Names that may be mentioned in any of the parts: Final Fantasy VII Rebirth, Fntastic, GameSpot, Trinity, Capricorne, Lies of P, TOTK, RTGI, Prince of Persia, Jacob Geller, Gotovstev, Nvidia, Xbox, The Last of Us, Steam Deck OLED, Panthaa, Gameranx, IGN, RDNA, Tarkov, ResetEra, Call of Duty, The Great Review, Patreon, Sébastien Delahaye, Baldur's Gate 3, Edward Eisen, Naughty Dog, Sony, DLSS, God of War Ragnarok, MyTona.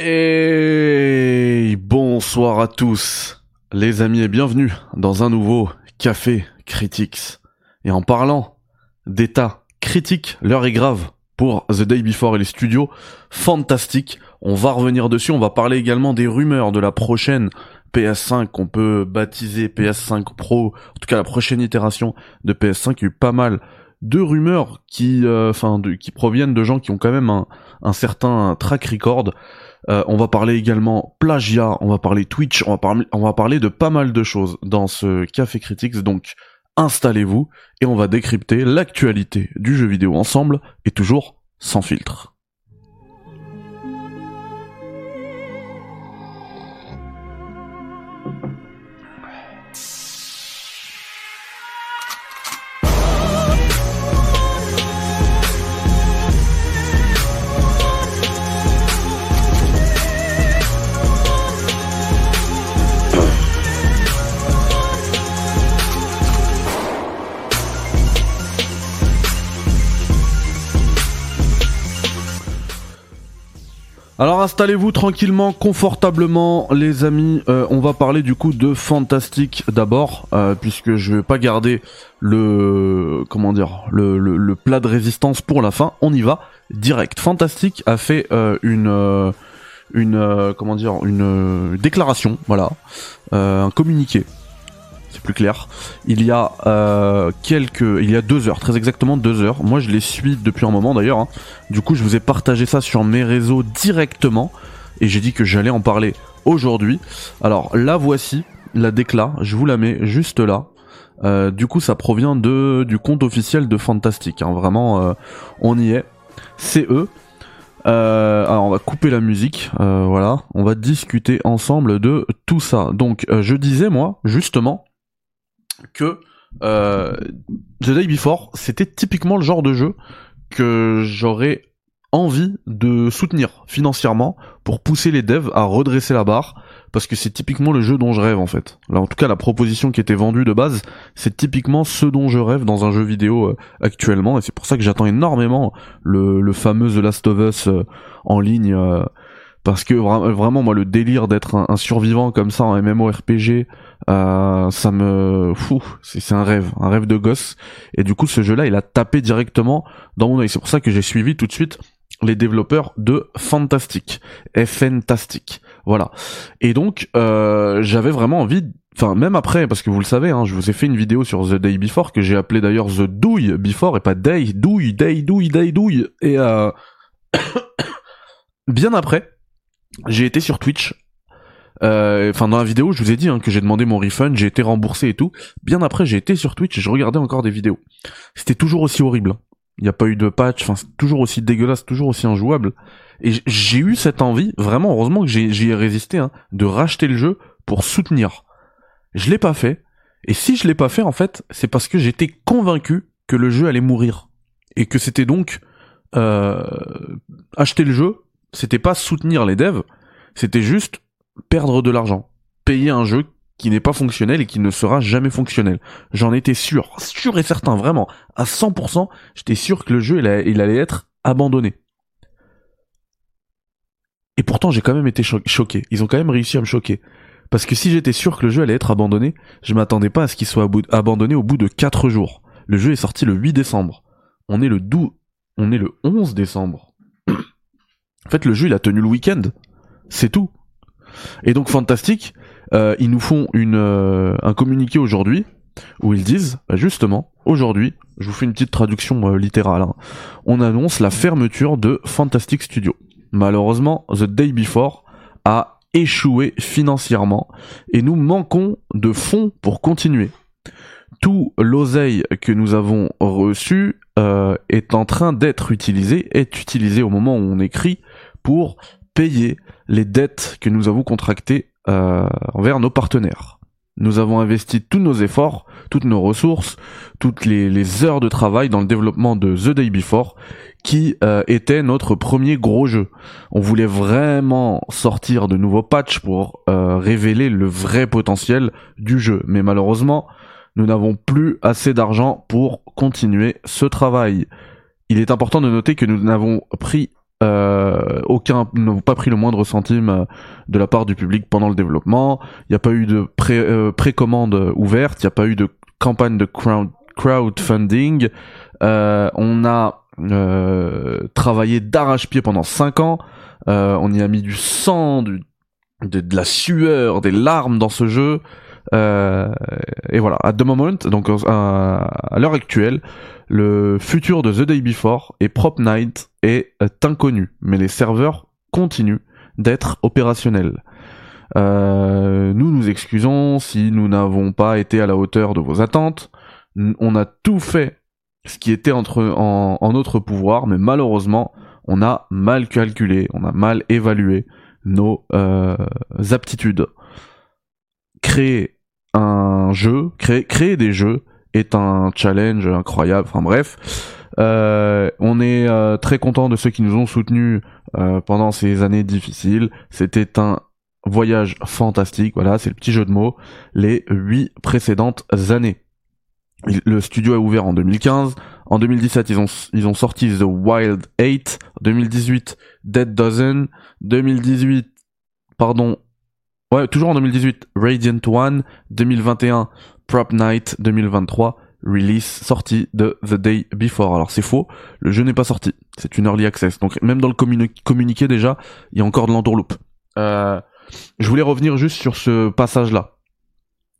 Et bonsoir à tous les amis et bienvenue dans un nouveau Café Critiques. Et en parlant d'état critique, l'heure est grave pour The Day Before et les studios Fntastic. On va revenir dessus, on va parler également des rumeurs de la prochaine PS5 qu'on peut baptiser PS5 Pro, en tout cas la prochaine itération de PS5. Il y a eu pas mal de rumeurs qui proviennent de gens qui ont quand même un certain track record. On va parler également plagiat, on va parler Twitch, on va parler de pas mal de choses dans ce Café Critiques, donc installez-vous et on va décrypter l'actualité du jeu vidéo ensemble et toujours sans filtre. Alors installez-vous tranquillement, confortablement les amis, on va parler du coup de Fntastic d'abord, puisque je vais pas garder le plat de résistance pour la fin, on y va direct. Fntastic a fait une déclaration, voilà, un communiqué. C'est plus clair. Il y a 2 heures, très exactement 2 heures. Moi je les suis depuis un moment d'ailleurs, hein. Du coup je vous ai partagé ça sur mes réseaux directement et j'ai dit que j'allais en parler aujourd'hui. Alors là voici la décla, je vous la mets juste là. Du coup ça provient du compte officiel de Fntastic, hein. Vraiment on y est. C'est eux. Alors on va couper la musique, voilà. On va discuter ensemble de tout ça. Donc je disais moi justement que The Day Before, c'était typiquement le genre de jeu que j'aurais envie de soutenir financièrement pour pousser les devs à redresser la barre, parce que c'est typiquement le jeu dont je rêve en fait. Là, en tout cas, la proposition qui était vendue de base, c'est typiquement ce dont je rêve dans un jeu vidéo actuellement, et c'est pour ça que j'attends énormément le fameux The Last of Us en ligne, parce que vraiment moi le délire d'être un survivant comme ça en MMORPG, ça me fou, c'est un rêve de gosse, et du coup ce jeu là il a tapé directement dans mon œil. C'est pour ça que j'ai suivi tout de suite les développeurs de Fntastic, voilà. Et donc j'avais vraiment envie, enfin même après, parce que vous le savez, hein, je vous ai fait une vidéo sur The Day Before que j'ai appelé d'ailleurs The Douille Before et pas Day Douille, et bien après j'ai été sur Twitch, dans la vidéo je vous ai dit, hein, que j'ai demandé mon refund, j'ai été remboursé et tout. Bien après j'ai été sur Twitch et je regardais encore des vidéos. C'était toujours aussi horrible, il n'y a pas eu de patch, enfin c'est toujours aussi dégueulasse, toujours aussi injouable. Et j'ai eu cette envie, vraiment heureusement que j'y ai résisté, hein, de racheter le jeu pour soutenir. Je l'ai pas fait, et si je l'ai pas fait en fait, c'est parce que j'étais convaincu que le jeu allait mourir. Et que c'était donc acheter le jeu, c'était pas soutenir les devs, c'était juste perdre de l'argent, payer un jeu qui n'est pas fonctionnel et qui ne sera jamais fonctionnel. J'en étais sûr et certain, vraiment, à 100%, j'étais sûr que le jeu il allait être abandonné. Et pourtant j'ai quand même été choqué, ils ont quand même réussi à me choquer. Parce que si j'étais sûr que le jeu allait être abandonné, je m'attendais pas à ce qu'il soit abandonné au bout de 4 jours. Le jeu est sorti le 8 décembre, on est le 11 décembre. En fait, le jeu, il a tenu le week-end. C'est tout. Et donc, Fntastic, ils nous font un communiqué aujourd'hui où ils disent, bah justement, aujourd'hui, je vous fais une petite traduction littérale, hein, on annonce la fermeture de Fntastic Studio. Malheureusement, The Day Before a échoué financièrement et nous manquons de fonds pour continuer. Tout l'oseille que nous avons reçu est en train d'être utilisé au moment où on écrit pour payer les dettes que nous avons contractées envers nos partenaires. Nous avons investi tous nos efforts, toutes nos ressources, toutes les heures de travail dans le développement de The Day Before, qui était notre premier gros jeu. On voulait vraiment sortir de nouveaux patchs pour révéler le vrai potentiel du jeu, mais malheureusement, nous n'avons plus assez d'argent pour continuer ce travail. Il est important de noter que nous n'avons pris Aucun n'ont pas pris le moindre centime de la part du public pendant le développement. Il n'y a pas eu de précommande ouverte, il n'y a pas eu de campagne de crowdfunding. On a travaillé d'arrache-pied pendant 5 ans. On y a mis du sang, de la sueur, des larmes dans ce jeu. Et voilà, at the moment, donc à l'heure actuelle, le futur de The Day Before et Prop Night est inconnu, mais les serveurs continuent d'être opérationnels. Nous nous excusons si nous n'avons pas été à la hauteur de vos attentes. On a tout fait ce qui était en notre pouvoir, mais malheureusement, on a mal calculé, on a mal évalué nos aptitudes. Créer un jeu, créer des jeux est un challenge incroyable, enfin bref, on est très content de ceux qui nous ont soutenus pendant ces années difficiles. C'était un voyage fantastique, voilà, c'est le petit jeu de mots, les 8 précédentes années. Le studio a ouvert en 2015, en 2017 ils ont sorti The Wild 8, 2018 Dead Dozen, 2018 Radiant One, 2021 Prop Night, 2023 release sortie de The Day Before. Alors c'est faux, le jeu n'est pas sorti, c'est une early access, donc même dans le communiqué déjà, il y a encore de l'entourloupe. Je voulais revenir juste sur ce passage là,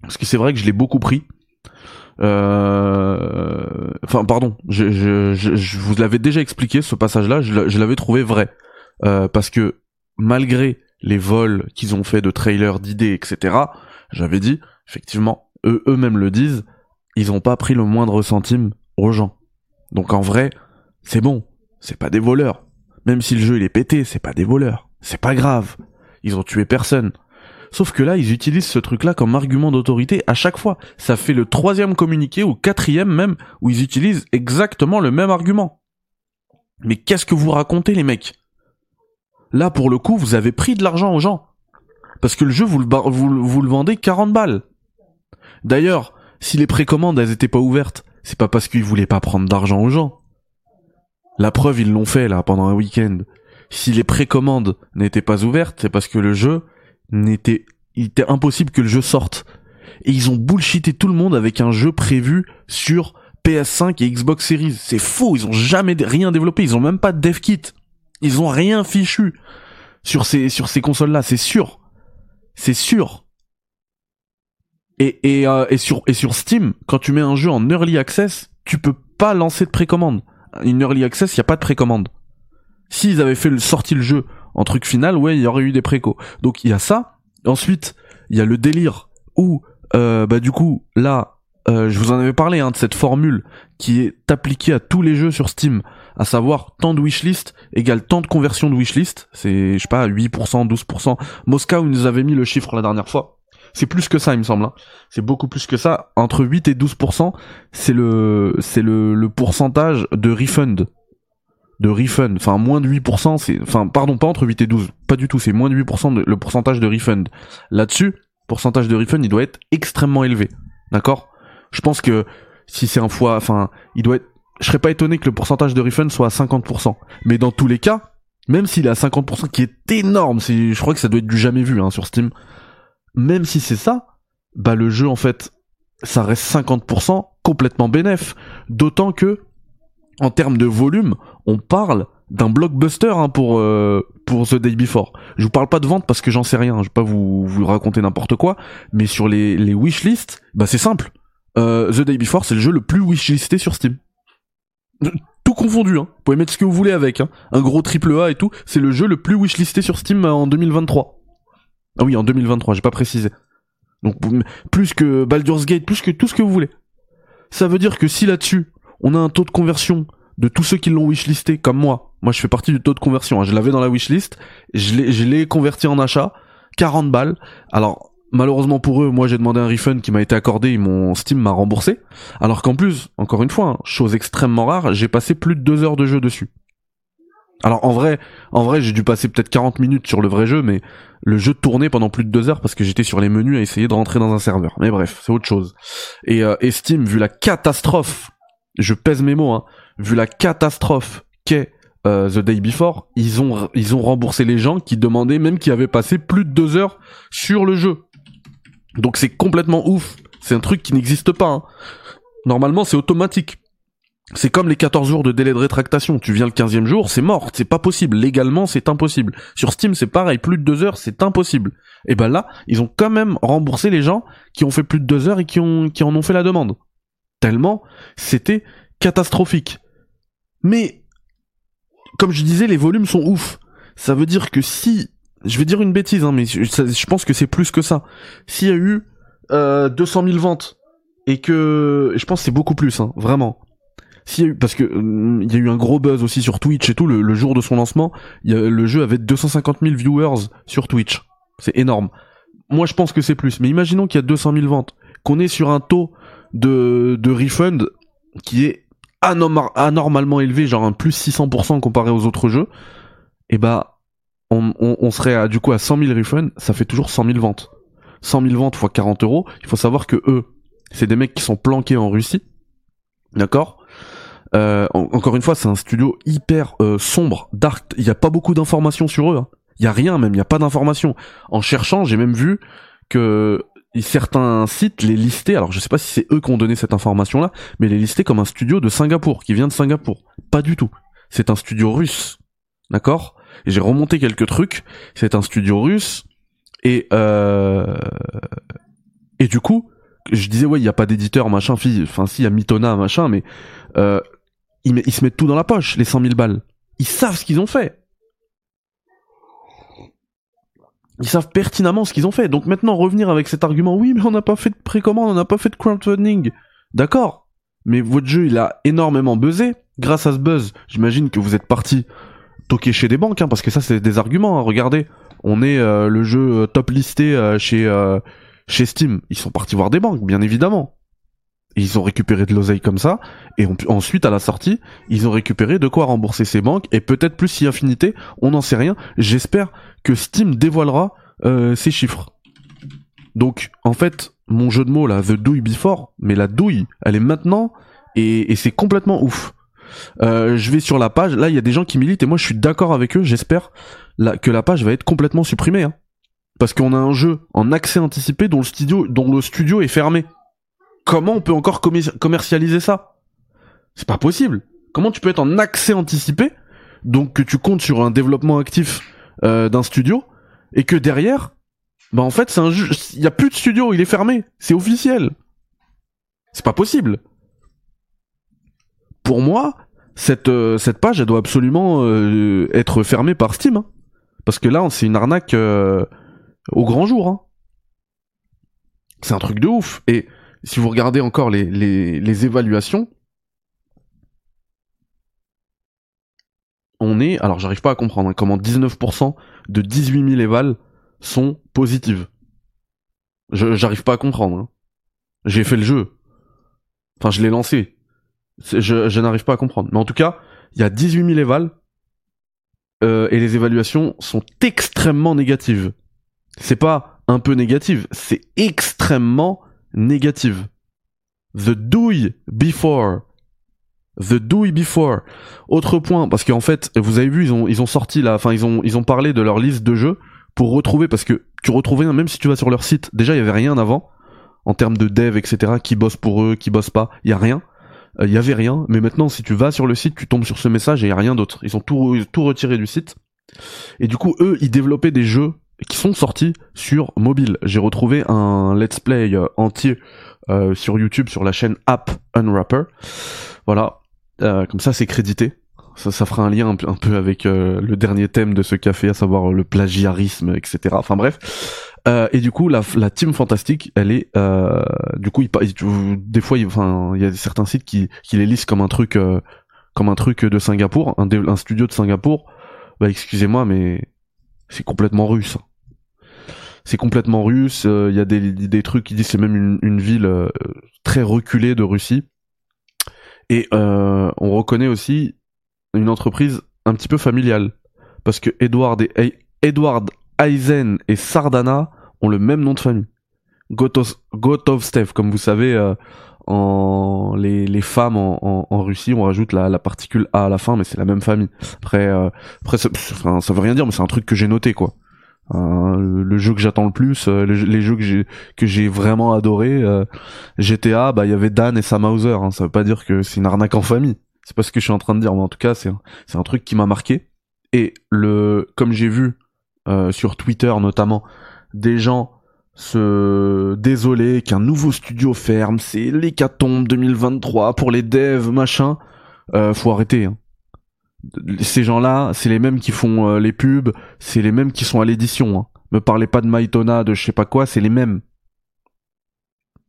parce que c'est vrai que je l'ai beaucoup pris. Je vous l'avais déjà expliqué, ce passage là, je l'avais trouvé vrai, parce que malgré les vols qu'ils ont fait de trailers, d'idées, etc., j'avais dit, effectivement, eux-mêmes le disent, ils ont pas pris le moindre centime aux gens. Donc en vrai, c'est bon, c'est pas des voleurs. Même si le jeu il est pété, c'est pas des voleurs. C'est pas grave, ils ont tué personne. Sauf que là, ils utilisent ce truc-là comme argument d'autorité à chaque fois. Ça fait le 3e communiqué, ou 4e même, où ils utilisent exactement le même argument. Mais qu'est-ce que vous racontez, les mecs ? Là, pour le coup, vous avez pris de l'argent aux gens. Parce que le jeu, vous le vendez 40 balles. D'ailleurs, si les précommandes, elles étaient pas ouvertes, c'est pas parce qu'ils voulaient pas prendre d'argent aux gens. La preuve, ils l'ont fait, là, pendant un week-end. Si les précommandes n'étaient pas ouvertes, c'est parce que le jeu il était impossible que le jeu sorte. Et ils ont bullshité tout le monde avec un jeu prévu sur PS5 et Xbox Series. C'est faux, ils ont jamais rien développé, ils ont même pas de dev kit. Ils ont rien fichu sur ces consoles-là, c'est sûr. C'est sûr. Et sur Steam, quand tu mets un jeu en early access, tu peux pas lancer de précommande. Une early access, il y a pas de précommande. S'ils avaient sorti le jeu en truc final, ouais, il y aurait eu des précos. Donc il y a ça. Ensuite, il y a le délire où du coup, là, je vous en avais parlé de cette formule qui est appliquée à tous les jeux sur Steam, à savoir tant de wishlist égale tant de conversion de wishlist, c'est 8%, 12%. Mosca nous avait mis le chiffre la dernière fois. C'est plus que ça, il me semble. C'est beaucoup plus que ça, entre 8 et 12%, c'est le pourcentage de refund. Enfin moins de 8%, pas entre 8 et 12, pas du tout, c'est moins de 8% le pourcentage de refund. Là-dessus, pourcentage de refund, il doit être extrêmement élevé. D'accord ? Je pense que si c'est un fois, je serais pas étonné que le pourcentage de refund soit à 50%. Mais dans tous les cas, même s'il est à 50%, qui est énorme, je crois que ça doit être du jamais vu, sur Steam. Même si c'est ça, le jeu, en fait, ça reste 50% complètement bénef. D'autant que, en termes de volume, on parle d'un blockbuster, pour The Day Before. Je vous parle pas de vente parce que j'en sais rien, je vais pas vous raconter n'importe quoi, mais sur les wishlists, c'est simple. The Day Before, c'est le jeu le plus wishlisté sur Steam. Tout confondu, Vous pouvez mettre ce que vous voulez avec, Un gros AAA et tout, c'est le jeu le plus wishlisté sur Steam en 2023. Ah oui, en 2023, j'ai pas précisé. Donc, plus que Baldur's Gate, plus que tout ce que vous voulez. Ça veut dire que si là-dessus, on a un taux de conversion de tous ceux qui l'ont wishlisté, comme moi je fais partie du taux de conversion, je l'avais dans la wishlist, je l'ai converti en achat, 40 balles, alors... Malheureusement pour eux, moi j'ai demandé un refund qui m'a été accordé, mon Steam m'a remboursé. Alors qu'en plus, encore une fois, chose extrêmement rare, j'ai passé plus de 2 heures de jeu dessus. Alors en vrai, j'ai dû passer peut-être 40 minutes sur le vrai jeu, mais le jeu tournait pendant plus de 2 heures parce que j'étais sur les menus à essayer de rentrer dans un serveur. Mais bref, c'est autre chose. Et Steam, vu la catastrophe, je pèse mes mots, vu la catastrophe qu'est The Day Before, ils ont remboursé les gens qui demandaient, même qui avaient passé plus de 2 heures sur le jeu. Donc c'est complètement ouf. C'est un truc qui n'existe pas, hein. Normalement, c'est automatique. C'est comme les 14 jours de délai de rétractation. Tu viens le 15e jour, c'est mort. C'est pas possible. Légalement, c'est impossible. Sur Steam, c'est pareil. Plus de 2 heures, c'est impossible. Et ben là, ils ont quand même remboursé les gens qui ont fait plus de 2 heures et qui en ont fait la demande. Tellement, c'était catastrophique. Mais, comme je disais, les volumes sont ouf. Ça veut dire que si... Je vais dire une bêtise, hein, mais je pense que c'est plus que ça. S'il y a eu 200 000 ventes, et que... Je pense que c'est beaucoup plus, hein, vraiment. Si, parce que il y a eu un gros buzz aussi sur Twitch et tout, le jour de son lancement, le jeu avait 250 000 viewers sur Twitch. C'est énorme. Moi, je pense que c'est plus. Mais imaginons qu'il y a 200 000 ventes, qu'on est sur un taux de refund qui est anormalement élevé, genre un plus 600% comparé aux autres jeux, et bah, on serait à, du coup à 100 000 refunds, ça fait toujours 100 000 ventes. 100 000 ventes fois 40 euros, il faut savoir que eux, c'est des mecs qui sont planqués en Russie, d'accord ? Encore une fois, c'est un studio hyper sombre, dark. Il y a pas beaucoup d'informations sur eux, hein. Il y a rien même, il y a pas d'informations. En cherchant, j'ai même vu que certains sites les listaient. Alors, je sais pas si c'est eux qui ont donné cette information là, mais les listaient comme un studio de Singapour, qui vient de Singapour. Pas du tout. C'est un studio russe, d'accord ? Et j'ai remonté quelques trucs. C'est un studio russe et du coup, je disais ouais, il y a pas d'éditeur, machin, enfin si, il y a MyTona, machin, mais ils se mettent tout dans la poche, les 100 000 balles. Ils savent ce qu'ils ont fait. Ils savent pertinemment ce qu'ils ont fait. Donc maintenant, revenir avec cet argument, oui, mais on n'a pas fait de précommande, on n'a pas fait de crowdfunding. D'accord. Mais votre jeu, il a énormément buzzé. Grâce à ce buzz, j'imagine que vous êtes parti toquer chez des banques, hein, parce que ça, c'est des arguments, hein. Regardez, on est le jeu top listé chez Steam. Ils sont partis voir des banques, bien évidemment. Ils ont récupéré de l'oseille comme ça, et ensuite à la sortie, ils ont récupéré de quoi rembourser ces banques, et peut-être plus si Infinité, on n'en sait rien. J'espère que Steam dévoilera ces chiffres. Donc en fait, mon jeu de mots là, The Douille Before, mais la douille, elle est maintenant, et c'est complètement ouf. Je vais sur la page, là il y a des gens qui militent, et moi je suis d'accord avec eux, j'espère que la page va être complètement supprimée, hein, parce qu'on a un jeu en accès anticipé dont le studio est fermé. Comment on peut encore commercialiser ça ? C'est pas possible. Comment tu peux être en accès anticipé, donc que tu comptes sur un développement actif d'un studio, et que derrière, bah en fait, c'est un jeu. Il y a plus de studio, il est fermé, c'est officiel. C'est pas possible. Pour moi, cette page, elle doit absolument être fermée par Steam, hein, parce que là, c'est une arnaque au grand jour, hein. C'est un truc de ouf. Et si vous regardez encore les évaluations, on est... Alors, j'arrive pas à comprendre, hein, comment 19% de 18 000 évals sont positives. J'arrive pas à comprendre, hein. J'ai fait le jeu. Enfin, je l'ai lancé. Je n'arrive pas à comprendre. Mais en tout cas, il y a 18 000 évals et les évaluations sont extrêmement négatives. C'est pas un peu négative, c'est extrêmement négative. The Douille Before. The Douille Before. Autre point, parce qu'en fait, vous avez vu, ils ont sorti là, enfin, ils ont parlé de leur liste de jeux pour retrouver, parce que tu retrouves rien, même si tu vas sur leur site, déjà, il n'y avait rien avant, en termes de dev, etc., qui bosse pour eux, qui bosse pas, il n'y a rien. Il n'y avait rien, mais maintenant, si tu vas sur le site, tu tombes sur ce message et il n'y a rien d'autre. Ils ont tout retiré du site. Et du coup, eux, ils développaient des jeux qui sont sortis sur mobile. J'ai retrouvé un let's play entier sur YouTube, sur la chaîne App Unwrapper. Voilà, comme ça c'est crédité. Ça fera un lien un peu avec le dernier thème de ce café, à savoir le plagiarisme, etc. Enfin bref. Et du coup, la team Fntastic, elle est... du coup, des fois, il y a certains sites qui les listent comme un truc de Singapour, un studio de Singapour. Bah excusez-moi, mais c'est complètement russe. C'est complètement russe, il y a des trucs qui disent c'est même une ville très reculée de Russie. Et on reconnaît aussi une entreprise un petit peu familiale. Parce que Edward Eisen et Sardana ont le même nom de famille. Gotovstev, comme vous savez, les femmes en Russie, on rajoute la particule A à la fin, mais c'est la même famille. Après ça veut rien dire, mais c'est un truc que j'ai noté, quoi. Le jeu que j'attends le plus, les jeux que j'ai vraiment adoré, GTA, bah il y avait Dan et Sam Hauser, hein, ça veut pas dire que c'est une arnaque en famille, c'est pas ce que je suis en train de dire, mais en tout cas c'est un truc qui m'a marqué. Et comme j'ai vu sur Twitter notamment des gens se désoler qu'un nouveau studio ferme, c'est l'hécatombe 2023 pour les devs machin, faut arrêter, hein. Ces gens-là, c'est les mêmes qui font les pubs, c'est les mêmes qui sont à l'édition. Hein. Me parlez pas de MyTona, de je sais pas quoi, c'est les mêmes.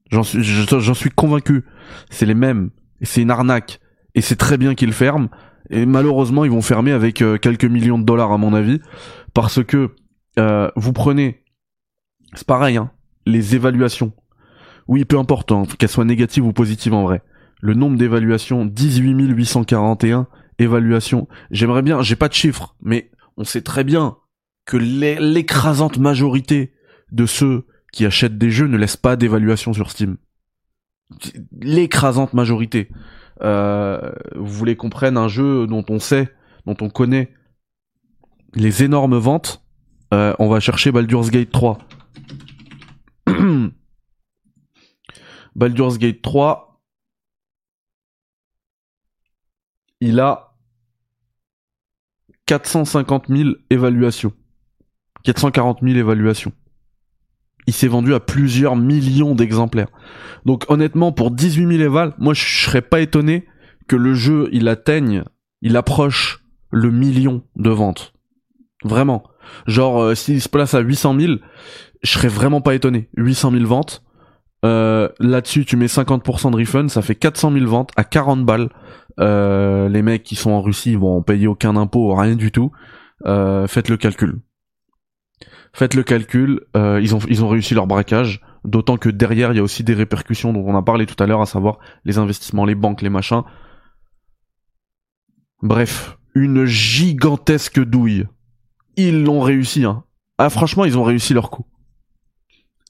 J'en suis convaincu. C'est les mêmes. Et c'est une arnaque. Et c'est très bien qu'ils ferment. Et malheureusement, ils vont fermer avec quelques millions de dollars, à mon avis. Parce que vous prenez... C'est pareil, hein, les évaluations. Oui, peu importe, hein, qu'elles soient négatives ou positives en vrai. Le nombre d'évaluations, 18 841... évaluation. J'aimerais bien, j'ai pas de chiffres, mais on sait très bien que l'écrasante majorité de ceux qui achètent des jeux ne laissent pas d'évaluation sur Steam. L'écrasante majorité. Vous voulez qu'on prenne un jeu dont on connaît les énormes ventes, on va chercher Baldur's Gate 3. Baldur's Gate 3, il a 440 000 évaluations. Il s'est vendu à plusieurs millions d'exemplaires. Donc honnêtement, pour 18 000 évals, moi je serais pas étonné que le jeu, il approche le million de ventes. Vraiment. Genre, s'il se place à 800 000, je serais vraiment pas étonné. 800 000 ventes. Là-dessus, tu mets 50% de refund, ça fait 400 000 ventes à 40 balles. Les mecs qui sont en Russie vont payer aucun impôt, rien du tout. Faites le calcul. Ils ont réussi leur braquage. D'autant que derrière, il y a aussi des répercussions dont on a parlé tout à l'heure, à savoir les investissements, les banques, les machins. Bref, une gigantesque douille. Ils l'ont réussi, hein. Ah, franchement, ils ont réussi leur coup.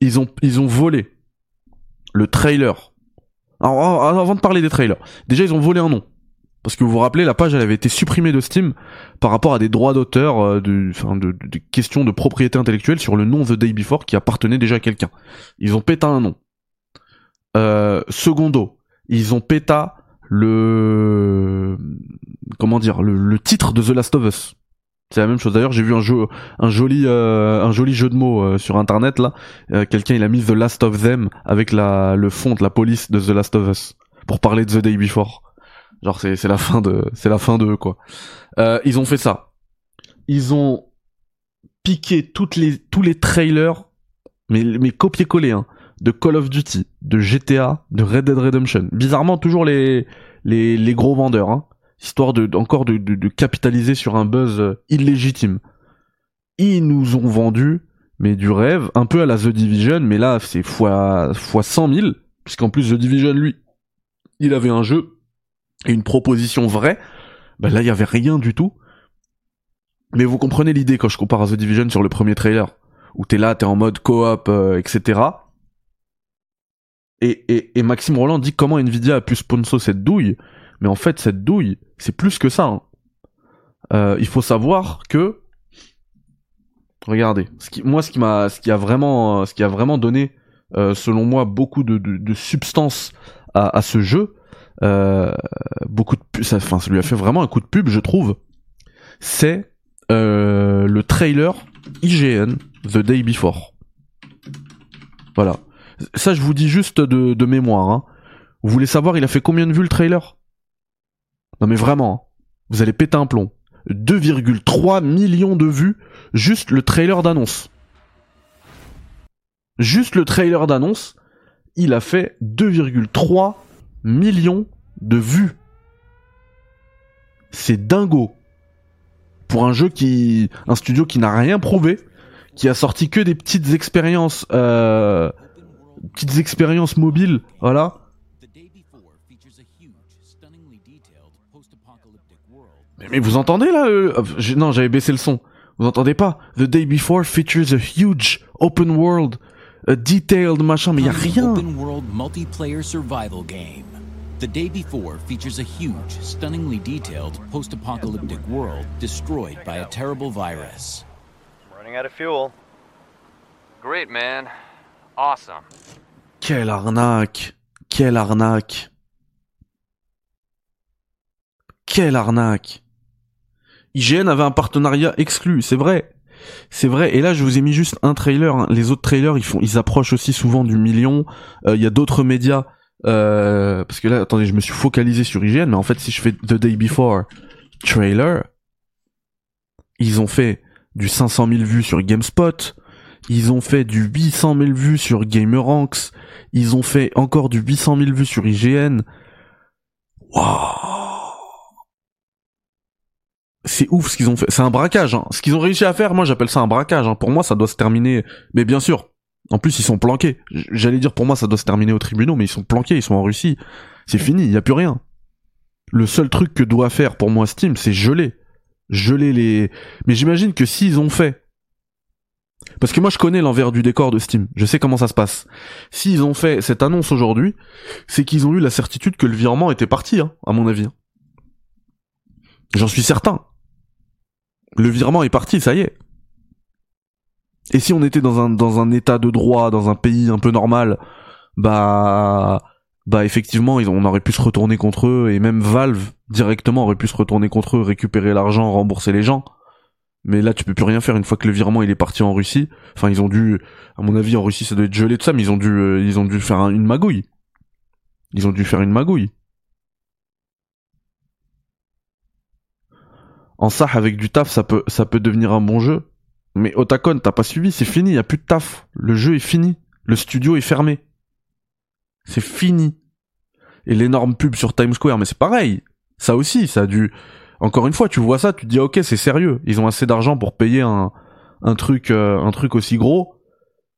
Ils ont volé le trailer. Alors, avant de parler des trailers, déjà ils ont volé un nom. Parce que vous vous rappelez, la page elle avait été supprimée de Steam par rapport à des droits d'auteur, de questions de propriété intellectuelle sur le nom The Day Before qui appartenait déjà à quelqu'un. Ils ont pété un nom. Secondo, ils ont pété le titre de The Last of Us. C'est la même chose. D'ailleurs, j'ai vu un joli jeu de mots sur internet là. Quelqu'un il a mis The Last of Them avec le fond de la police de The Last of Us pour parler de The Day Before. Genre c'est la fin de quoi. Ils ont fait ça. Ils ont piqué tous les trailers, mais copier-coller, hein, de Call of Duty, de GTA, de Red Dead Redemption. Bizarrement toujours les gros vendeurs, hein. Histoire de capitaliser sur un buzz illégitime. Ils nous ont vendu, mais du rêve, un peu à la The Division, mais là c'est fois 100 000, puisqu'en plus The Division, lui, il avait un jeu et une proposition vraie, bah là il y avait rien du tout. Mais vous comprenez l'idée quand je compare à The Division sur le premier trailer, où t'es là, t'es en mode coop, etc. Et Maxime Roland dit comment Nvidia a pu sponsor cette douille. Mais en fait, cette douille, c'est plus que ça, hein. Il faut savoir que, regardez, ce qui a vraiment donné, selon moi, beaucoup de substance à ce jeu, ça lui a fait vraiment un coup de pub, je trouve. C'est le trailer IGN The Day Before. Voilà. Ça, je vous dis juste de mémoire, hein. Vous voulez savoir, il a fait combien de vues le trailer ? Non mais vraiment, vous allez péter un plomb. 2,3 millions de vues, juste le trailer d'annonce. Juste le trailer d'annonce, il a fait 2,3 millions de vues. C'est dingo. Pour un jeu un studio qui n'a rien prouvé, qui a sorti que des petites expériences mobiles, voilà. Mais vous entendez là Non, j'avais baissé le son. Vous entendez pas ? The Day Before features a huge open world Detailed, machin, mais il n'y a rien. Open world multiplayer survival game. The Day Before features a huge, stunningly detailed post-apocalyptic world destroyed by a terrible virus. I'm running out of fuel. Great man. Awesome. Quelle arnaque. Quelle arnaque. Quelle arnaque. IGN avait un partenariat exclu, c'est vrai. C'est vrai, et là je vous ai mis juste un trailer, hein. Les autres trailers ils approchent aussi souvent du million. Il y a d'autres médias, parce que là attendez, je me suis focalisé sur IGN, mais en fait si je fais The Day Before trailer, ils ont fait du 500 000 vues sur GameSpot, ils ont fait du 800 000 vues sur Gameranx, ils ont fait encore du 800 000 vues sur IGN. Waouh! C'est ouf ce qu'ils ont fait, c'est un braquage, hein. Ce qu'ils ont réussi à faire, moi j'appelle ça un braquage, hein. Pour moi ça doit se terminer, mais bien sûr, en plus ils sont planqués, j'allais dire pour moi ça doit se terminer aux tribunaux, mais ils sont planqués, ils sont en Russie, c'est fini, il n'y a plus rien. Le seul truc que doit faire pour moi Steam, c'est geler les... Mais j'imagine que s'ils ont fait, parce que moi je connais l'envers du décor de Steam, je sais comment ça se passe, s'ils ont fait cette annonce aujourd'hui, c'est qu'ils ont eu la certitude que le virement était parti, hein, à mon avis. J'en suis certain. Le virement est parti, ça y est. Et si on était dans un état de droit, dans un pays un peu normal, bah effectivement, on aurait pu se retourner contre eux, et même Valve, directement, aurait pu se retourner contre eux, récupérer l'argent, rembourser les gens. Mais là, tu peux plus rien faire une fois que le virement, il est parti en Russie. Enfin, ils ont dû, à mon avis, en Russie, ça doit être gelé, tout ça, mais ils ont dû faire une magouille. Ils ont dû faire une magouille. En SAH, avec du taf, ça peut devenir un bon jeu. Mais Otakon, t'as pas suivi, c'est fini, y a plus de taf. Le jeu est fini. Le studio est fermé. C'est fini. Et l'énorme pub sur Times Square, mais c'est pareil. Ça aussi, ça a dû... Encore une fois, tu vois ça, tu te dis, ok, c'est sérieux. Ils ont assez d'argent pour payer un truc aussi gros.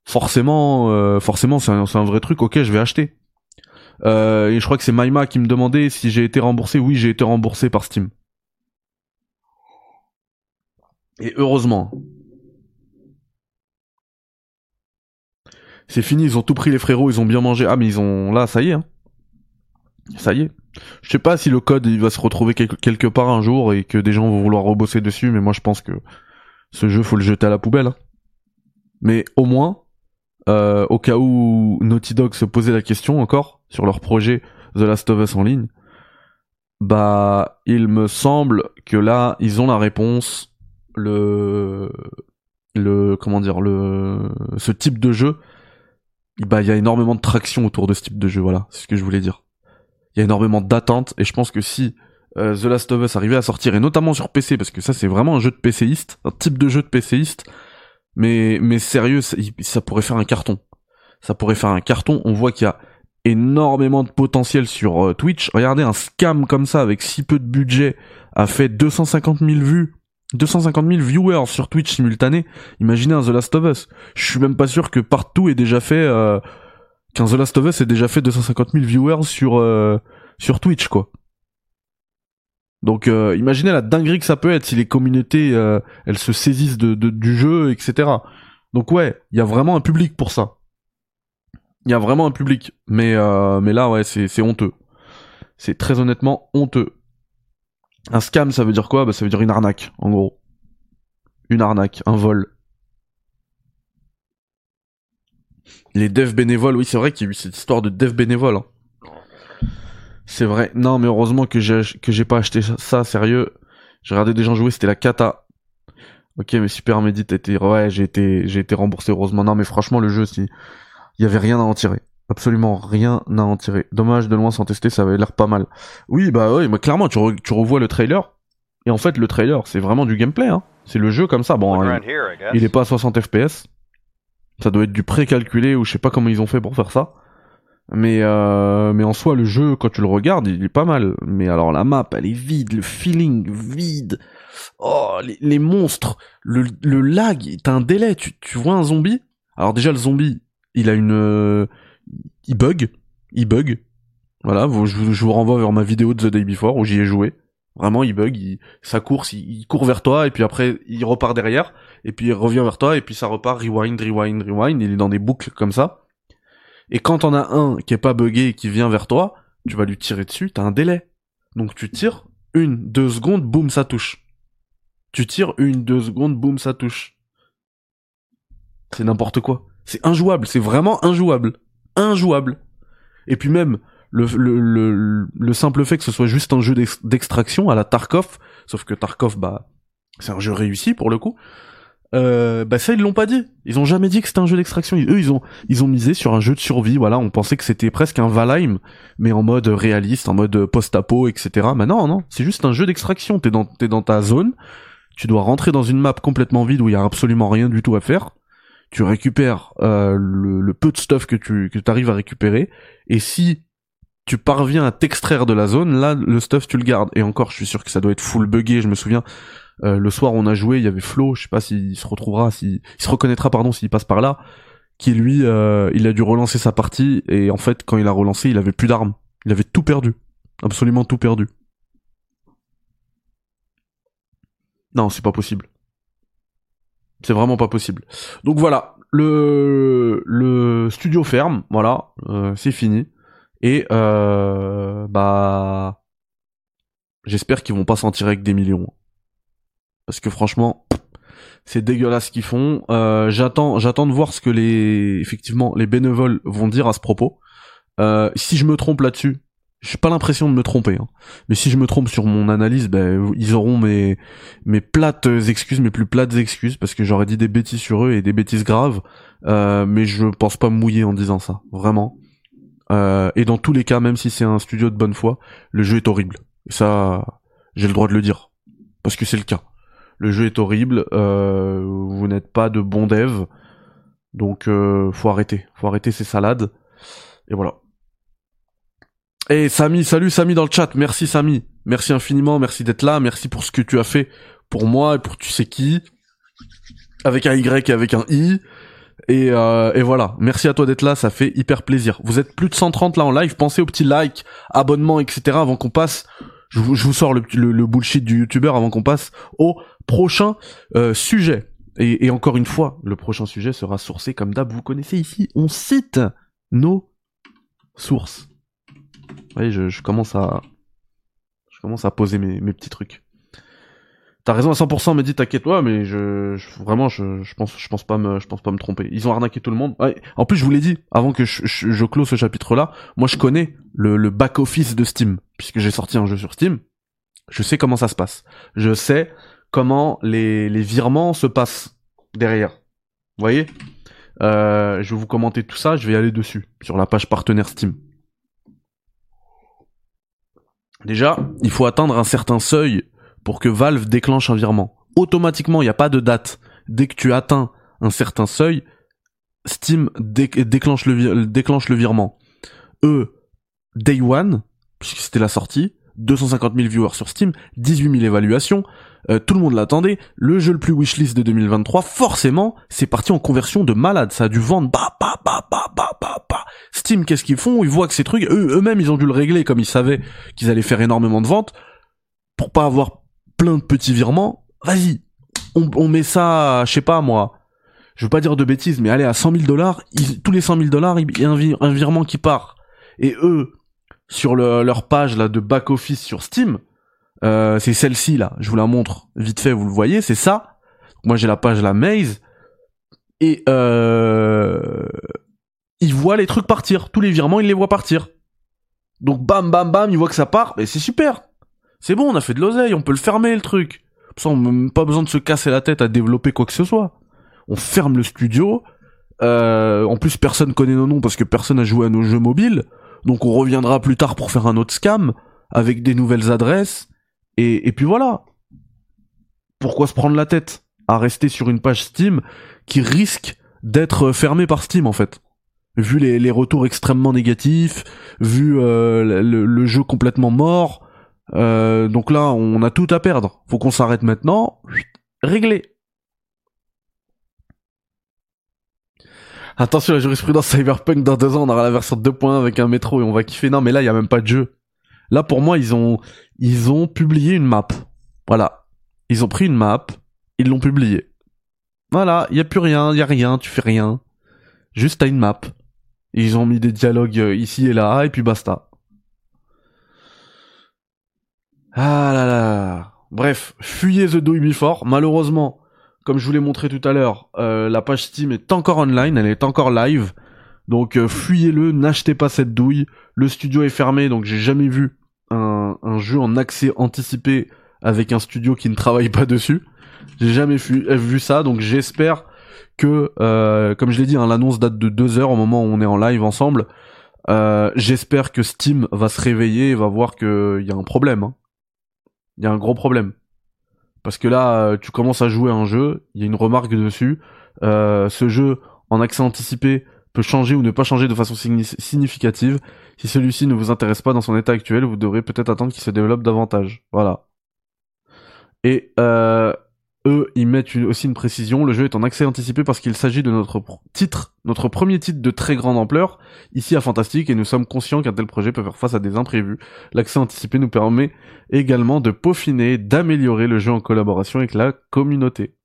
Forcément, c'est un vrai truc, ok, je vais acheter. Et je crois que c'est Maïma qui me demandait si j'ai été remboursé. Oui, j'ai été remboursé par Steam. Et heureusement. C'est fini, ils ont tout pris les frérots, ils ont bien mangé. Ah mais ils ont... Là, ça y est. Hein. Ça y est. Je sais pas si le code il va se retrouver quelque part un jour et que des gens vont vouloir rebosser dessus, mais moi je pense que ce jeu, faut le jeter à la poubelle. Hein. Mais au moins, au cas où Naughty Dog se posait la question encore sur leur projet The Last of Us en ligne, bah il me semble que là, ils ont la réponse... ce type de jeu, bah il y a énormément de traction autour de ce type de jeu, voilà, c'est ce que je voulais dire. Il y a énormément d'attentes, et je pense que si The Last of Us arrivait à sortir, et notamment sur PC, parce que ça c'est vraiment un jeu de PCiste, un type de jeu de PCiste, mais sérieux, ça pourrait faire un carton. Ça pourrait faire un carton, on voit qu'il y a énormément de potentiel sur Twitch. Regardez, un scam comme ça, avec si peu de budget, a fait 250 000 vues, 250 000 viewers sur Twitch simultanés. Imaginez un The Last of Us. Je suis même pas sûr que partout ait déjà fait qu'un The Last of Us ait déjà fait 250 000 viewers sur Twitch, quoi. Donc imaginez la dinguerie que ça peut être si les communautés elles se saisissent du jeu, etc. Donc ouais, il y a vraiment un public pour ça. Il y a vraiment un public, mais là ouais, c'est honteux. C'est très honnêtement honteux. Un scam, ça veut dire quoi ? Bah, ça veut dire une arnaque, en gros. Une arnaque, un vol. Les devs bénévoles, oui, c'est vrai qu'il y a eu cette histoire de devs bénévoles. Hein. C'est vrai. Non, mais heureusement que j'ai pas acheté ça, sérieux. J'ai regardé des gens jouer, c'était la cata. Ok, mais super, Mehdi, ouais, j'ai été remboursé, heureusement. Non, mais franchement, le jeu, il y avait rien à en tirer. Absolument rien à en tirer. Dommage, de loin sans tester, ça avait l'air pas mal. Oui, bah oui, mais clairement, tu revois le trailer. Et en fait, le trailer, c'est vraiment du gameplay. Hein. C'est le jeu comme ça. Bon, il est pas à 60 FPS. Ça doit être du pré-calculé ou je sais pas comment ils ont fait pour faire ça. Mais en soi, le jeu, quand tu le regardes, il est pas mal. Mais alors, la map, elle est vide. Le feeling, vide. Oh, les monstres. Le lag, t'as un délai. Tu vois un zombie. Alors déjà, le zombie, il a une... Il bug. Voilà, je vous renvoie vers ma vidéo de The Day Before où j'y ai joué. Vraiment, il bug, sa course, il court vers toi et puis après, il repart derrière. et puis il revient vers toi, et puis ça repart, rewind, il est dans des boucles comme ça. Et quand t'en as un qui est pas buggé et qui vient vers toi, tu vas lui tirer dessus, t'as un délai. Donc tu tires 1, 2 secondes, boum, ça touche. Tu tires 1, 2 secondes, boum, ça touche. C'est n'importe quoi. C'est injouable, c'est vraiment injouable. Injouable. Et puis même, le simple fait que ce soit juste un jeu d'extraction à la Tarkov, sauf que Tarkov, bah, c'est un jeu réussi pour le coup, bah ça, ils l'ont pas dit. Ils ont jamais dit que c'était un jeu d'extraction. Eux, ils ont misé sur un jeu de survie, voilà, on pensait que c'était presque un Valheim, mais en mode réaliste, en mode post-apo, etc. Mais non, non, c'est juste un jeu d'extraction. T'es dans ta zone, tu dois rentrer dans une map complètement vide où il y a absolument rien du tout à faire. Tu récupères le peu de stuff que t'arrives à récupérer, et si tu parviens à t'extraire de la zone, là le stuff tu le gardes. Et encore, je suis sûr que ça doit être full buggé. Je me souviens, le soir on a joué, il y avait Flo, je sais pas s'il se retrouvera, s'il se reconnaîtra, s'il passe par là, qui lui, il a dû relancer sa partie, et en fait quand il a relancé, il avait plus d'armes, il avait tout perdu, absolument tout perdu. Non, c'est pas possible. C'est vraiment pas possible. Donc voilà, le studio ferme, voilà, c'est fini. Et bah j'espère qu'ils vont pas s'en tirer avec des millions, parce que franchement c'est dégueulasse ce qu'ils font. J'attends de voir ce que les bénévoles vont dire à ce propos. Si je me trompe là-dessus, j'ai pas l'impression de me tromper, hein. Mais si je me trompe sur mon analyse, ben ils auront mes plus plates excuses, parce que j'aurais dit des bêtises sur eux et des bêtises graves. Mais je pense pas me mouiller en disant ça, vraiment. Et dans tous les cas, même si c'est un studio de bonne foi, le jeu est horrible. Et ça, j'ai le droit de le dire, parce que c'est le cas. Le jeu est horrible. Vous n'êtes pas de bons devs, donc faut arrêter ces salades. Et voilà. Hey Samy, salut Samy dans le chat, merci Samy, merci infiniment, merci d'être là, merci pour ce que tu as fait pour moi et pour tu sais qui, avec un Y et avec un I, et voilà, merci à toi d'être là, ça fait hyper plaisir. Vous êtes plus de 130 là en live, pensez au petit like, abonnement, etc. avant qu'on passe, je vous sors le bullshit du youtubeur avant qu'on passe au prochain sujet. Et encore une fois, le prochain sujet sera sourcé comme d'hab, vous connaissez ici, on cite nos sources. Oui, je commence à poser mes petits trucs. T'as raison à 100%, mais dis t'inquiète, ouais, mais je pense pas me tromper. Ils ont arnaqué tout le monde. Ouais. En plus, je vous l'ai dit, avant que je close ce chapitre-là, moi je connais le back-office de Steam, puisque j'ai sorti un jeu sur Steam. Je sais comment ça se passe. Je sais comment les virements se passent derrière. Vous voyez? Je vais vous commenter tout ça, je vais aller dessus, sur la page partenaire Steam. Déjà, il faut atteindre un certain seuil pour que Valve déclenche un virement. Automatiquement, il n'y a pas de date. Dès que tu atteins un certain seuil, Steam déclenche le virement. Eux, Day One, puisque c'était la sortie, 250 000 viewers sur Steam, 18 000 évaluations, tout le monde l'attendait, le jeu le plus wishlist de 2023, forcément, c'est parti en conversion de malade, ça a dû vendre, bah. Steam, qu'est-ce qu'ils font? Ils voient que ces trucs, eux-mêmes, ils ont dû le régler, comme ils savaient qu'ils allaient faire énormément de ventes, pour pas avoir plein de petits virements. Vas-y, on met ça, je sais pas moi, je veux pas dire de bêtises, mais allez, à 100 000 $, tous les 100 000 $, il y a un virement qui part. Et eux, sur leur page là de back-office sur Steam, c'est celle-ci là, je vous la montre vite fait, vous le voyez, c'est ça. Moi j'ai la page la Maze, et ils voient les trucs partir, tous les virements ils les voient partir. Donc bam, ils voient que ça part, et c'est super. C'est bon, on a fait de l'oseille, on peut le fermer le truc. Ça, on n'a même pas besoin de se casser la tête à développer quoi que ce soit. On ferme le studio, en plus personne connaît nos noms parce que personne n'a joué à nos jeux mobiles, donc on reviendra plus tard pour faire un autre scam, avec des nouvelles adresses, et puis voilà. Pourquoi se prendre la tête à rester sur une page Steam qui risque d'être fermée par Steam, en fait? Vu les retours extrêmement négatifs, vu le jeu complètement mort, donc là, on a tout à perdre. Faut qu'on s'arrête maintenant, réglé. Attention, la jurisprudence Cyberpunk, dans 2 ans, on aura la version 2.1 avec un métro et on va kiffer. Non, mais là, il n'y a même pas de jeu. Là, pour moi, ils ont publié une map. Voilà. Ils ont pris une map, ils l'ont publiée. Voilà, il n'y a plus rien, il n'y a rien, tu fais rien. Juste t'as une map. Et ils ont mis des dialogues ici et là, et puis basta. Ah là là. Bref, fuyez The Day Before. Malheureusement, comme je vous l'ai montré tout à l'heure, la page Steam est encore online, elle est encore live. Donc fuyez-le, n'achetez pas cette douille. Le studio est fermé, donc j'ai jamais vu un jeu en accès anticipé avec un studio qui ne travaille pas dessus. J'ai jamais vu ça, donc j'espère que, comme je l'ai dit, hein, l'annonce date de 2 heures au moment où on est en live ensemble. J'espère que Steam va se réveiller et va voir qu'il y a un problème. Hein. Il y a un gros problème. Parce que là, tu commences à jouer à un jeu, il y a une remarque dessus. Ce jeu en accès anticipé peut changer ou ne pas changer de façon significative. Si celui-ci ne vous intéresse pas dans son état actuel, vous devrez peut-être attendre qu'il se développe davantage. Voilà. Et eux, ils mettent aussi une précision. Le jeu est en accès anticipé parce qu'il s'agit de notre titre, notre premier titre de très grande ampleur, ici à Fntastic, et nous sommes conscients qu'un tel projet peut faire face à des imprévus. L'accès anticipé nous permet également de peaufiner, d'améliorer le jeu en collaboration avec la communauté.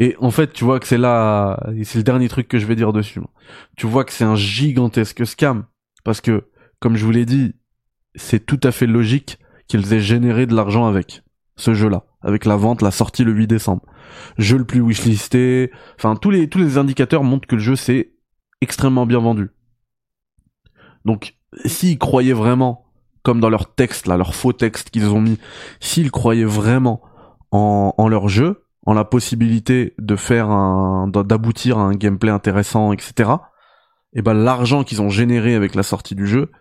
Et en fait, tu vois que c'est là, c'est le dernier truc que je vais dire dessus. Tu vois que c'est un gigantesque scam. Parce que, comme je vous l'ai dit, c'est tout à fait logique qu'ils aient généré de l'argent avec ce jeu-là, avec la vente, la sortie le 8 décembre. Jeu le plus wishlisté, enfin tous les indicateurs montrent que le jeu s'est extrêmement bien vendu. Donc s'ils croyaient vraiment, comme dans leur texte là, leur faux texte qu'ils ont mis, s'ils croyaient vraiment en leur jeu, en la possibilité de faire d'aboutir à un gameplay intéressant, etc., et ben l'argent qu'ils ont généré avec la sortie du jeu,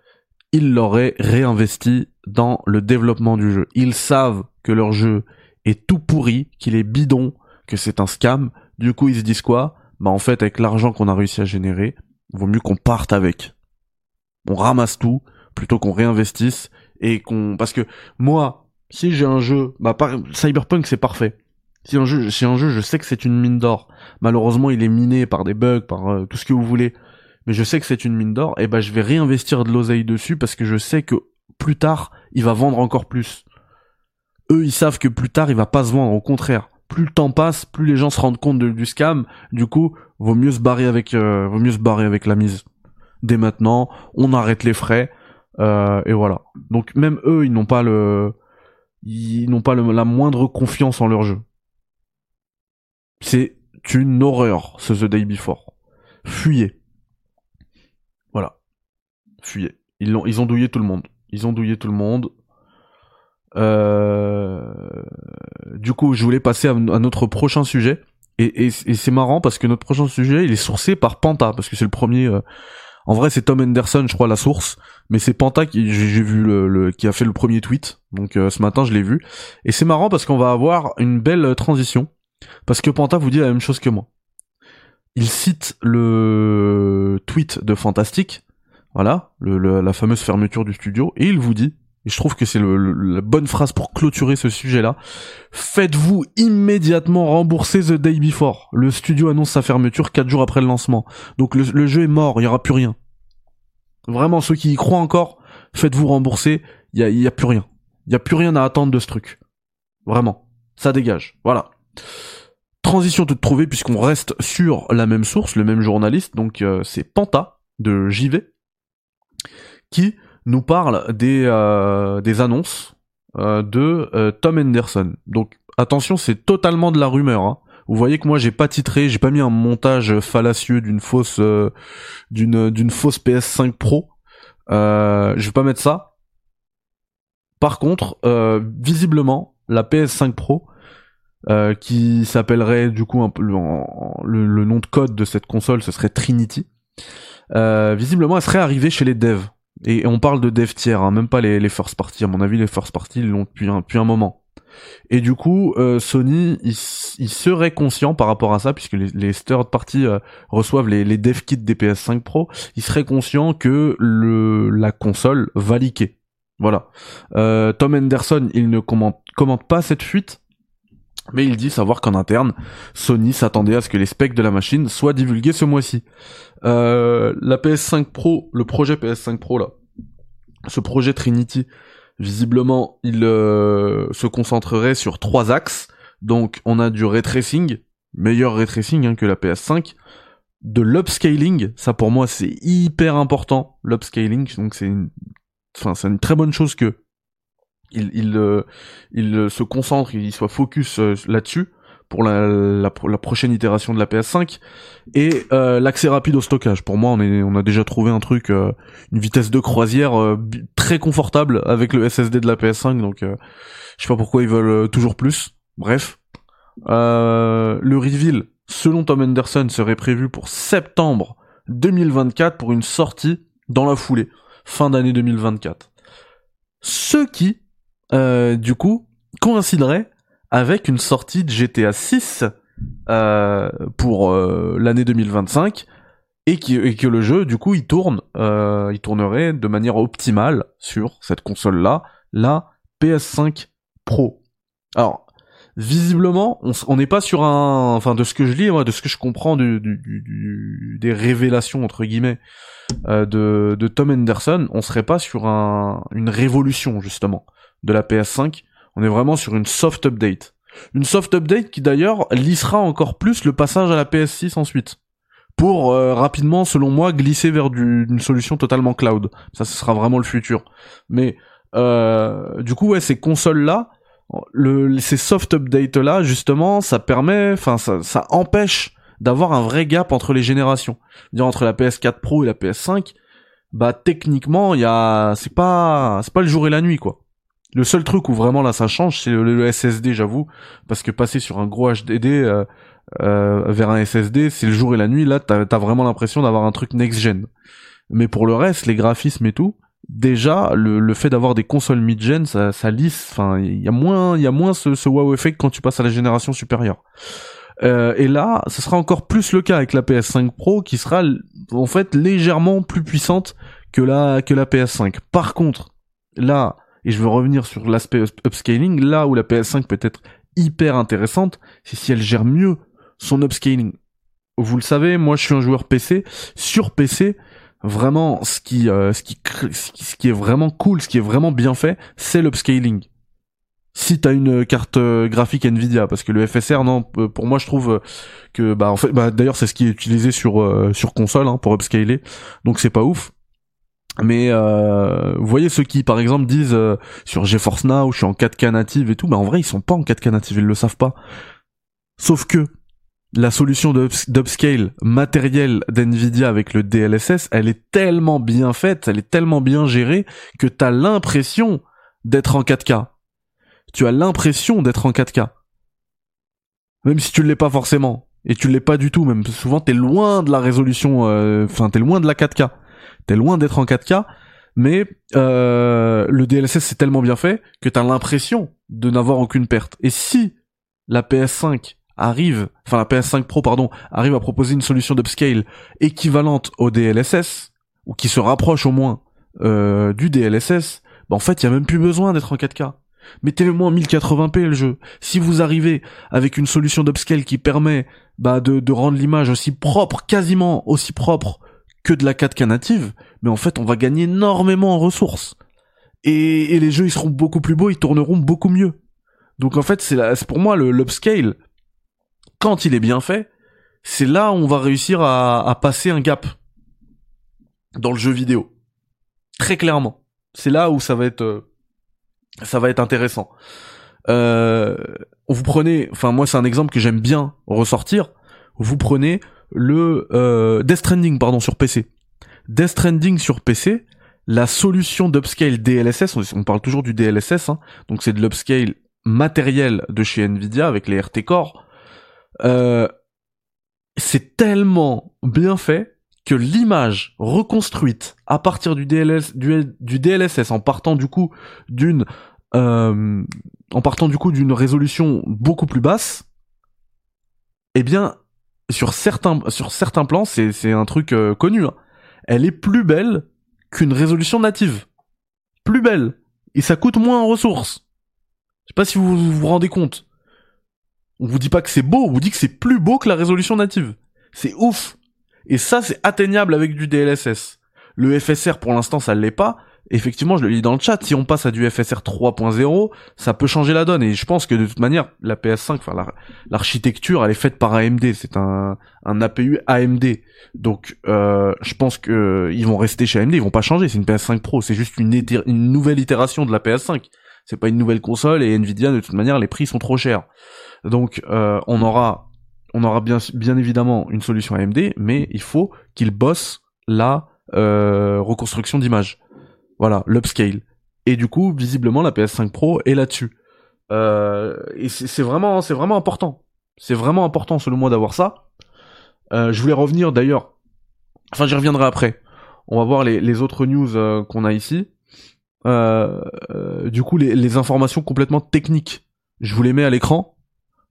ils l'auraient réinvesti dans le développement du jeu. Ils savent que leur jeu est tout pourri, qu'il est bidon, que c'est un scam. Du coup, ils se disent quoi ? Bah en fait, avec l'argent qu'on a réussi à générer, il vaut mieux qu'on parte avec. On ramasse tout, plutôt qu'on réinvestisse, et qu'on... Parce que moi, si j'ai un jeu... Cyberpunk, c'est parfait. Si un jeu, je sais que c'est une mine d'or. Malheureusement, il est miné par des bugs, par tout ce que vous voulez. Mais je sais que c'est une mine d'or, et ben je vais réinvestir de l'oseille dessus parce que je sais que plus tard, il va vendre encore plus. Eux, ils savent que plus tard, il va pas se vendre, au contraire. Plus le temps passe, plus les gens se rendent compte du scam, du coup, vaut mieux se barrer avec la mise. Dès maintenant, on arrête les frais, et voilà. Donc même eux, ils n'ont pas la moindre confiance en leur jeu. C'est une horreur, ce The Day Before. Fuyez. Voilà. Fuyez. Ils ont douillé tout le monde. Du coup, je voulais passer à notre prochain sujet. Et c'est marrant parce que notre prochain sujet, il est sourcé par Panthaa. Parce que c'est le premier... En vrai, c'est Tom Henderson, je crois, la source. Mais c'est Panthaa qui a fait le premier tweet. Donc ce matin, je l'ai vu. Et c'est marrant parce qu'on va avoir une belle transition. Parce que Panthaa vous dit la même chose que moi. Il cite le tweet de Fntastic, voilà, la fameuse fermeture du studio, et il vous dit, et je trouve que c'est la bonne phrase pour clôturer ce sujet-là, faites-vous immédiatement rembourser The Day Before. Le studio annonce sa fermeture 4 jours après le lancement. Donc le jeu est mort, il n'y aura plus rien. Vraiment, ceux qui y croient encore, faites-vous rembourser, il n'y a plus rien. Il n'y a plus rien à attendre de ce truc. Vraiment, ça dégage, voilà. Transition toute trouvée puisqu'on reste sur la même source, le même journaliste, donc c'est Panthaa de JV qui nous parle des annonces de Tom Henderson. Donc attention, c'est totalement de la rumeur. Hein. Vous voyez que moi j'ai pas titré, j'ai pas mis un montage fallacieux d'une fausse PS5 Pro. Je vais pas mettre ça. Par contre, visiblement la PS5 Pro qui s'appellerait du coup un peu le nom de code de cette console, ce serait Trinity. Visiblement, elle serait arrivée chez les devs. Et on parle de devs tiers, hein, même pas les first parties. À mon avis, les first parties l'ont depuis un moment. Et du coup, Sony, il serait conscient par rapport à ça, puisque les third parties reçoivent les dev kits des PS5 Pro. Il serait conscient que la console va leaker. Voilà. Tom Henderson, il ne commente pas cette fuite. Mais il dit savoir qu'en interne, Sony s'attendait à ce que les specs de la machine soient divulgués ce mois-ci. La PS5 Pro, le projet PS5 Pro là, ce projet Trinity, visiblement, il se concentrerait sur 3 axes. Donc on a du ray tracing, meilleur ray tracing que la PS5, de l'upscaling, ça pour moi c'est hyper important, l'upscaling, donc c'est une très bonne chose que il se concentre, il soit focus là-dessus pour la prochaine itération de la PS5, et l'accès rapide au stockage. Pour moi, on a déjà trouvé un truc, une vitesse de croisière très confortable avec le SSD de la PS5, donc je sais pas pourquoi ils veulent toujours plus. Bref. Le reveal, selon Tom Henderson, serait prévu pour septembre 2024 pour une sortie dans la foulée, fin d'année 2024. Ce qui, du coup, coïnciderait avec une sortie de GTA 6 pour l'année 2025, et que le jeu, du coup, il tournerait de manière optimale sur cette console-là, la PS5 Pro. Alors, visiblement, on n'est pas sur un... Enfin, de ce que je lis, moi, de ce que je comprends des révélations, entre guillemets, de Tom Henderson, on serait pas sur une révolution, justement, de la PS5. On est vraiment sur une soft update. Une soft update qui d'ailleurs lissera encore plus le passage à la PS6 ensuite. Pour rapidement, selon moi, glisser vers une solution totalement cloud. Ça, ce sera vraiment le futur. Mais du coup, ouais, ces consoles-là, ces soft updates-là, justement, ça permet, enfin, ça empêche d'avoir un vrai gap entre les générations. C'est-à-dire entre la PS4 Pro et la PS5, bah techniquement, c'est pas le jour et la nuit, quoi. Le seul truc où vraiment là ça change, c'est le SSD, j'avoue, parce que passer sur un gros HDD vers un SSD, c'est le jour et la nuit. Là, t'as vraiment l'impression d'avoir un truc next-gen. Mais pour le reste, les graphismes et tout, déjà le fait d'avoir des consoles mid-gen, ça lisse. Enfin, il y a moins ce wow effect quand tu passes à la génération supérieure. Et là, ce sera encore plus le cas avec la PS5 Pro, qui sera en fait légèrement plus puissante que la PS5. Par contre, là. Et je veux revenir sur l'aspect upscaling, là où la PS5 peut être hyper intéressante, c'est si elle gère mieux son upscaling. Vous le savez, moi je suis un joueur PC. Sur PC, vraiment, ce qui est vraiment cool, ce qui est vraiment bien fait, c'est l'upscaling. Si t'as une carte graphique Nvidia, parce que le FSR, non, pour moi je trouve que, bah en fait, bah d'ailleurs c'est ce qui est utilisé sur console pour upscaler, donc c'est pas ouf. Mais vous voyez ceux qui par exemple disent sur GeForce Now je suis en 4K native et tout, bah en vrai ils sont pas en 4K native, ils le savent pas. Sauf que la solution d'upscale matérielle d'NVIDIA avec le DLSS, elle est tellement bien faite, elle est tellement bien gérée que t'as l'impression d'être en 4K. Tu as l'impression d'être en 4K. Même si tu l'es pas forcément. Et tu l'es pas du tout, même souvent t'es loin de la résolution, t'es loin de la 4K. T'es loin d'être en 4K, mais le DLSS c'est tellement bien fait que t'as l'impression de n'avoir aucune perte. Et si la PS5 Pro, arrive à proposer une solution d'upscale équivalente au DLSS, ou qui se rapproche au moins du DLSS, bah en fait y a même plus besoin d'être en 4K. Mettez-le moins en 1080p le jeu. Si vous arrivez avec une solution d'upscale qui permet de rendre l'image aussi propre, quasiment aussi propre, que de la 4K native, mais en fait on va gagner énormément en ressources, et les jeux ils seront beaucoup plus beaux, ils tourneront beaucoup mieux. Donc en fait c'est pour moi l'upscale, quand il est bien fait, c'est là où on va réussir à passer un gap dans le jeu vidéo, très clairement. C'est là où ça va être intéressant. Vous prenez, enfin moi c'est un exemple que j'aime bien ressortir, vous prenez le Death Stranding sur PC, la solution d'upscale DLSS, on parle toujours du DLSS, donc c'est de l'upscale matériel de chez Nvidia avec les RT Core, c'est tellement bien fait que l'image reconstruite à partir du DLSS, en partant du coup d'une résolution beaucoup plus basse, eh bien sur certains plans, c'est un truc connu, elle est plus belle qu'une résolution native. Plus belle. Et ça coûte moins en ressources. Je sais pas si vous vous rendez compte. On vous dit pas que c'est beau, on vous dit que c'est plus beau que la résolution native. C'est ouf. Et ça, c'est atteignable avec du DLSS. Le FSR, pour l'instant, ça l'est pas. effectivement, je le lis dans le chat, si on passe à du FSR 3.0, ça peut changer la donne. Et je pense que de toute manière, la PS5, enfin l'architecture, elle est faite par AMD. C'est un APU AMD. Donc, je pense que ils vont rester chez AMD, ils vont pas changer. C'est une PS5 Pro, c'est juste une nouvelle itération de la PS5. C'est pas une nouvelle console et Nvidia, de toute manière, les prix sont trop chers. Donc, on aura bien évidemment une solution AMD, mais il faut qu'ils bossent la reconstruction d'image. Voilà, l'upscale. Et du coup, visiblement, la PS5 Pro est là-dessus. Et c'est vraiment important. C'est vraiment important, selon moi, d'avoir ça. Je voulais revenir, d'ailleurs... Enfin, j'y reviendrai après. On va voir les autres news qu'on a ici. Du coup, les informations complètement techniques. Je vous les mets à l'écran.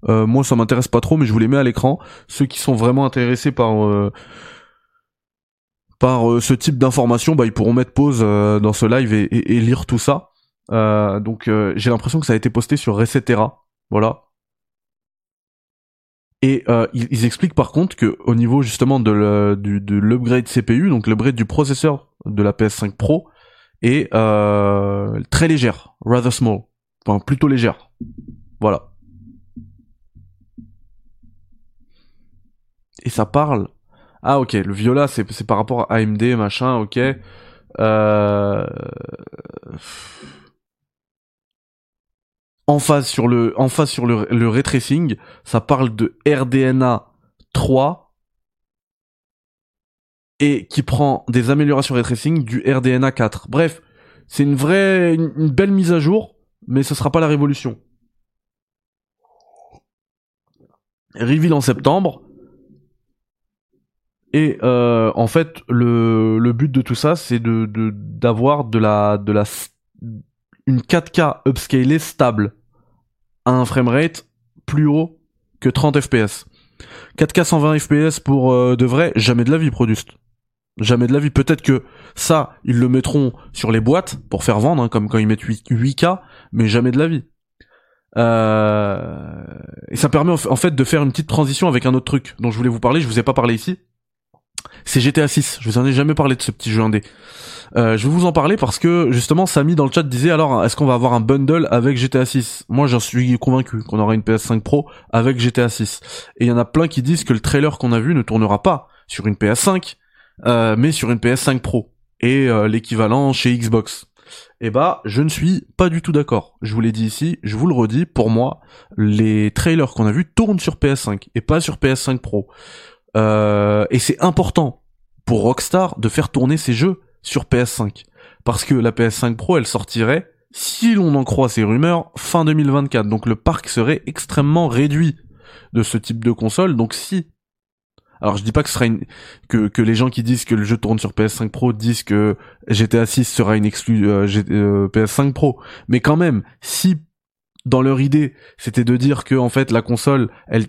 Moi, ça m'intéresse pas trop, mais je vous les mets à l'écran. Ceux qui sont vraiment intéressés par ce type d'information, bah ils pourront mettre pause dans ce live et lire tout ça. Donc j'ai l'impression que ça a été posté sur Resetera, voilà. Et ils expliquent par contre que au niveau justement de l'upgrade CPU, donc l'upgrade du processeur de la PS5 Pro est très légère, rather small, enfin plutôt légère, voilà. Et ça parle. Ah ok, le Viola c'est par rapport à AMD machin, ok. En phase sur le ray tracing, ça parle de RDNA 3 et qui prend des améliorations ray tracing du RDNA 4. Bref, c'est une belle mise à jour, mais ce sera pas la révolution. Reveal en septembre. Et en fait, le but de tout ça, c'est d'avoir une 4K upscalée stable à un framerate plus haut que 30 FPS. 4K 120 FPS pour de vrai, jamais de la vie produced. Jamais de la vie. Peut-être que ça, ils le mettront sur les boîtes pour faire vendre, hein, comme quand ils mettent 8K, mais jamais de la vie. Et ça permet en fait de faire une petite transition avec un autre truc dont je voulais vous parler, je vous ai pas parlé ici. C'est GTA 6, je vous en ai jamais parlé de ce petit jeu indé. Je vais vous en parler parce que justement Samy dans le chat disait alors est-ce qu'on va avoir un bundle avec GTA 6 ? Moi j'en suis convaincu qu'on aura une PS5 Pro avec GTA 6. Et il y en a plein qui disent que le trailer qu'on a vu ne tournera pas sur une PS5, mais sur une PS5 Pro et l'équivalent chez Xbox. Et bah je ne suis pas du tout d'accord. Je vous l'ai dit ici, je vous le redis, pour moi les trailers qu'on a vus tournent sur PS5 et pas sur PS5 Pro. Et c'est important pour Rockstar de faire tourner ses jeux sur PS5. Parce que la PS5 Pro, elle sortirait, si l'on en croit ces rumeurs, fin 2024. Donc le parc serait extrêmement réduit de ce type de console. Donc si... Alors je dis pas que ce sera que les gens qui disent que le jeu tourne sur PS5 Pro disent que GTA 6 sera une exclue PS5 Pro. Mais quand même, si... Dans leur idée, c'était de dire que en fait la console, elle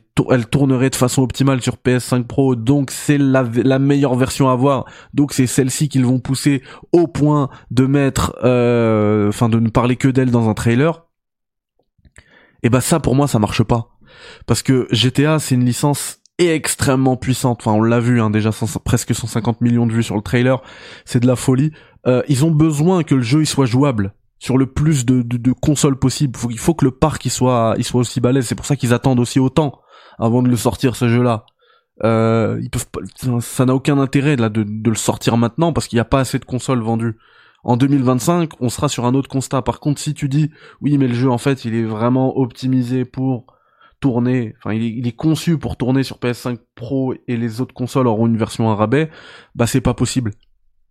tournerait de façon optimale sur PS5 Pro, donc c'est la meilleure version à avoir. Donc c'est celle-ci qu'ils vont pousser au point de mettre, enfin de ne parler que d'elle dans un trailer. Et bah ça pour moi ça marche pas, parce que GTA c'est une licence extrêmement puissante. Enfin on l'a vu hein, déjà presque 150 millions de vues sur le trailer, c'est de la folie. Ils ont besoin que le jeu il soit jouable. Sur le plus de consoles possible. Il faut que le parc il soit aussi balèze. C'est pour ça qu'ils attendent aussi autant avant de le sortir ce jeu-là. Ils peuvent pas, ça n'a aucun intérêt là de le sortir maintenant parce qu'il n'y a pas assez de consoles vendues. En 2025, on sera sur un autre constat. Par contre, si tu dis oui, mais le jeu en fait, il est vraiment optimisé pour tourner. Enfin, il est conçu pour tourner sur PS5 Pro et les autres consoles auront une version à rabais. Bah, c'est pas possible.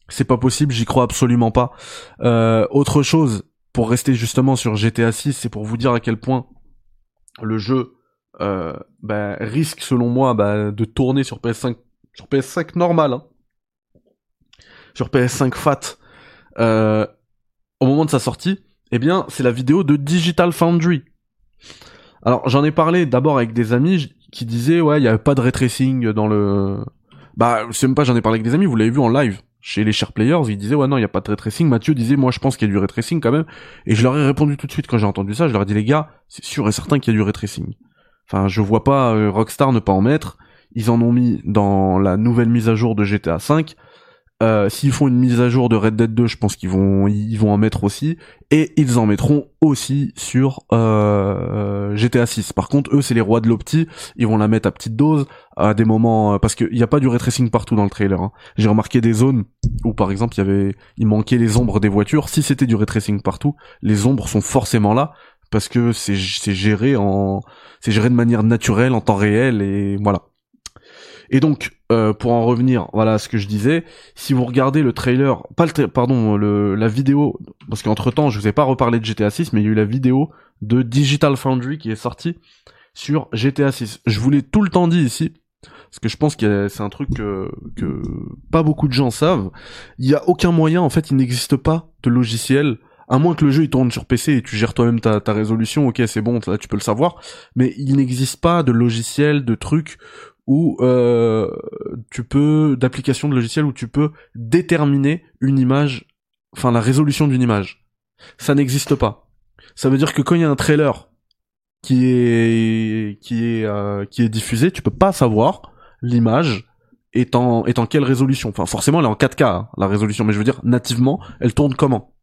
C'est pas possible, j'y crois absolument pas. Autre chose, pour rester justement sur GTA 6, c'est pour vous dire à quel point le jeu risque, selon moi, de tourner sur PS5, normal, hein. Sur PS5 Fat. Au moment de sa sortie, eh bien, c'est la vidéo de Digital Foundry. Alors, j'en ai parlé d'abord avec des amis qui disaient, ouais, il y avait pas de ray tracing dans le... C'est même pas j'en ai parlé avec des amis, vous l'avez vu en live. Chez les chers players, ils disaient, ouais, non, il n'y a pas de ray tracing. Mathieu disait, moi, je pense qu'il y a du ray tracing quand même. Et je leur ai répondu tout de suite quand j'ai entendu ça. Je leur ai dit, les gars, c'est sûr et certain qu'il y a du ray tracing. Enfin, je vois pas Rockstar ne pas en mettre. Ils en ont mis dans la nouvelle mise à jour de GTA 5. S'ils font une mise à jour de Red Dead 2, je pense qu'ils vont en mettre aussi, et ils en mettront aussi sur GTA 6. Par contre, eux, c'est les rois de l'opti, ils vont la mettre à petite dose, à des moments, parce qu'il n'y a pas du ray tracing partout dans le trailer. Hein. J'ai remarqué des zones où, par exemple, il manquait les ombres des voitures. Si c'était du ray tracing partout, les ombres sont forcément là, parce que c'est géré de manière naturelle, en temps réel, et voilà. Et donc, pour en revenir, voilà à ce que je disais, si vous regardez le trailer, la vidéo, parce qu'entre temps, je vous ai pas reparlé de GTA 6, mais il y a eu la vidéo de Digital Foundry qui est sortie sur GTA 6. Je vous l'ai tout le temps dit ici, parce que je pense que c'est un truc que pas beaucoup de gens savent. Il y a aucun moyen, en fait, il n'existe pas de logiciel, à moins que le jeu il tourne sur PC et tu gères toi-même ta résolution, ok c'est bon, là tu peux le savoir, mais il n'existe pas de logiciel, de truc, où d'application de logiciel où tu peux déterminer une image, enfin la résolution d'une image. Ça n'existe pas. Ça veut dire que quand il y a un trailer qui est diffusé, tu peux pas savoir l'image est en quelle résolution. Enfin forcément elle est en 4K hein, la résolution, mais je veux dire nativement elle tourne comment.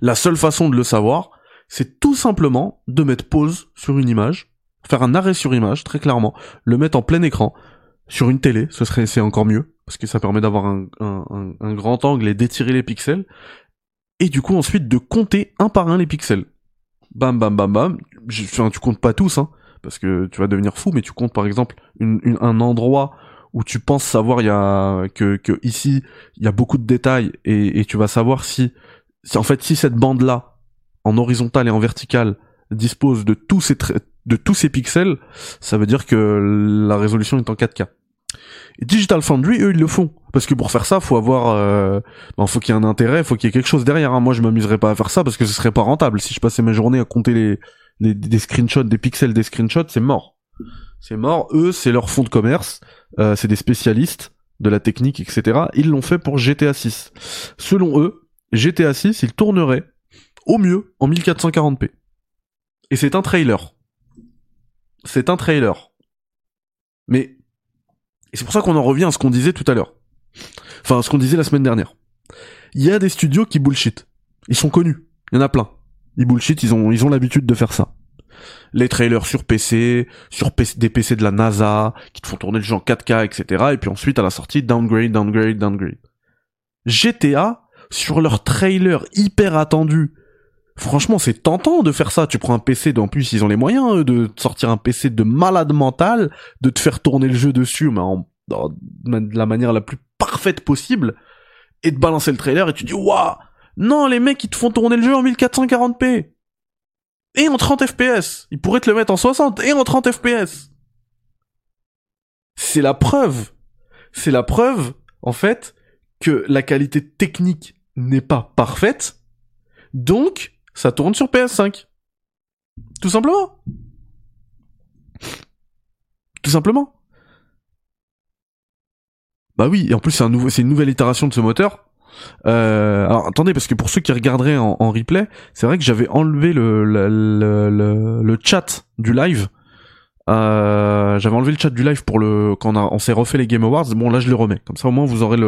La seule façon de le savoir, c'est tout simplement de mettre pause sur une image. Faire un arrêt sur image, très clairement, le mettre en plein écran, sur une télé, c'est encore mieux, parce que ça permet d'avoir un grand angle et d'étirer les pixels, et du coup ensuite de compter un par un les pixels. Bam bam bam bam, tu comptes pas tous, hein, parce que tu vas devenir fou, mais tu comptes par exemple un endroit où tu penses savoir que ici il y a beaucoup de détails, et tu vas savoir si cette bande-là, en horizontale et en verticale, dispose de tous ces pixels, ça veut dire que la résolution est en 4K. Et Digital Foundry, eux, ils le font. Parce que pour faire ça, faut qu'il y ait un intérêt, faut qu'il y ait quelque chose derrière. Moi, je m'amuserais pas à faire ça parce que ce serait pas rentable. Si je passais ma journée à compter des screenshots, des pixels, des screenshots, c'est mort. C'est mort. Eux, c'est leur fonds de commerce. C'est des spécialistes de la technique, etc. Ils l'ont fait pour GTA 6. Selon eux, GTA 6, il tournerait au mieux en 1440p. Et c'est un trailer. C'est un trailer. Mais et c'est pour ça qu'on en revient à ce qu'on disait tout à l'heure. Enfin, ce qu'on disait la semaine dernière. Il y a des studios qui bullshit. Ils sont connus. Il y en a plein. Ils bullshit, ils ont l'habitude de faire ça. Les trailers sur PC, des PC de la NASA, qui te font tourner le jeu en 4K, etc. Et puis ensuite, à la sortie, downgrade, downgrade, downgrade. GTA, sur leur trailer hyper attendu, franchement, c'est tentant de faire ça. Tu prends un PC, en plus, ils ont les moyens, eux, de sortir un PC de malade mental, de te faire tourner le jeu dessus, mais de la manière la plus parfaite possible, et de balancer le trailer, et tu dis, waouh, non, les mecs, ils te font tourner le jeu en 1440p. Et en 30 FPS. Ils pourraient te le mettre en 60, et en 30 FPS. C'est la preuve, en fait, que la qualité technique n'est pas parfaite, donc, ça tourne sur PS5. Tout simplement. Tout simplement. Bah oui, et en plus c'est une nouvelle itération de ce moteur. Alors attendez, parce que pour ceux qui regarderaient en replay, c'est vrai que j'avais enlevé le chat du live. J'avais enlevé le chat du live quand on s'est refait les Game Awards. Bon là je le remets, comme ça au moins vous aurez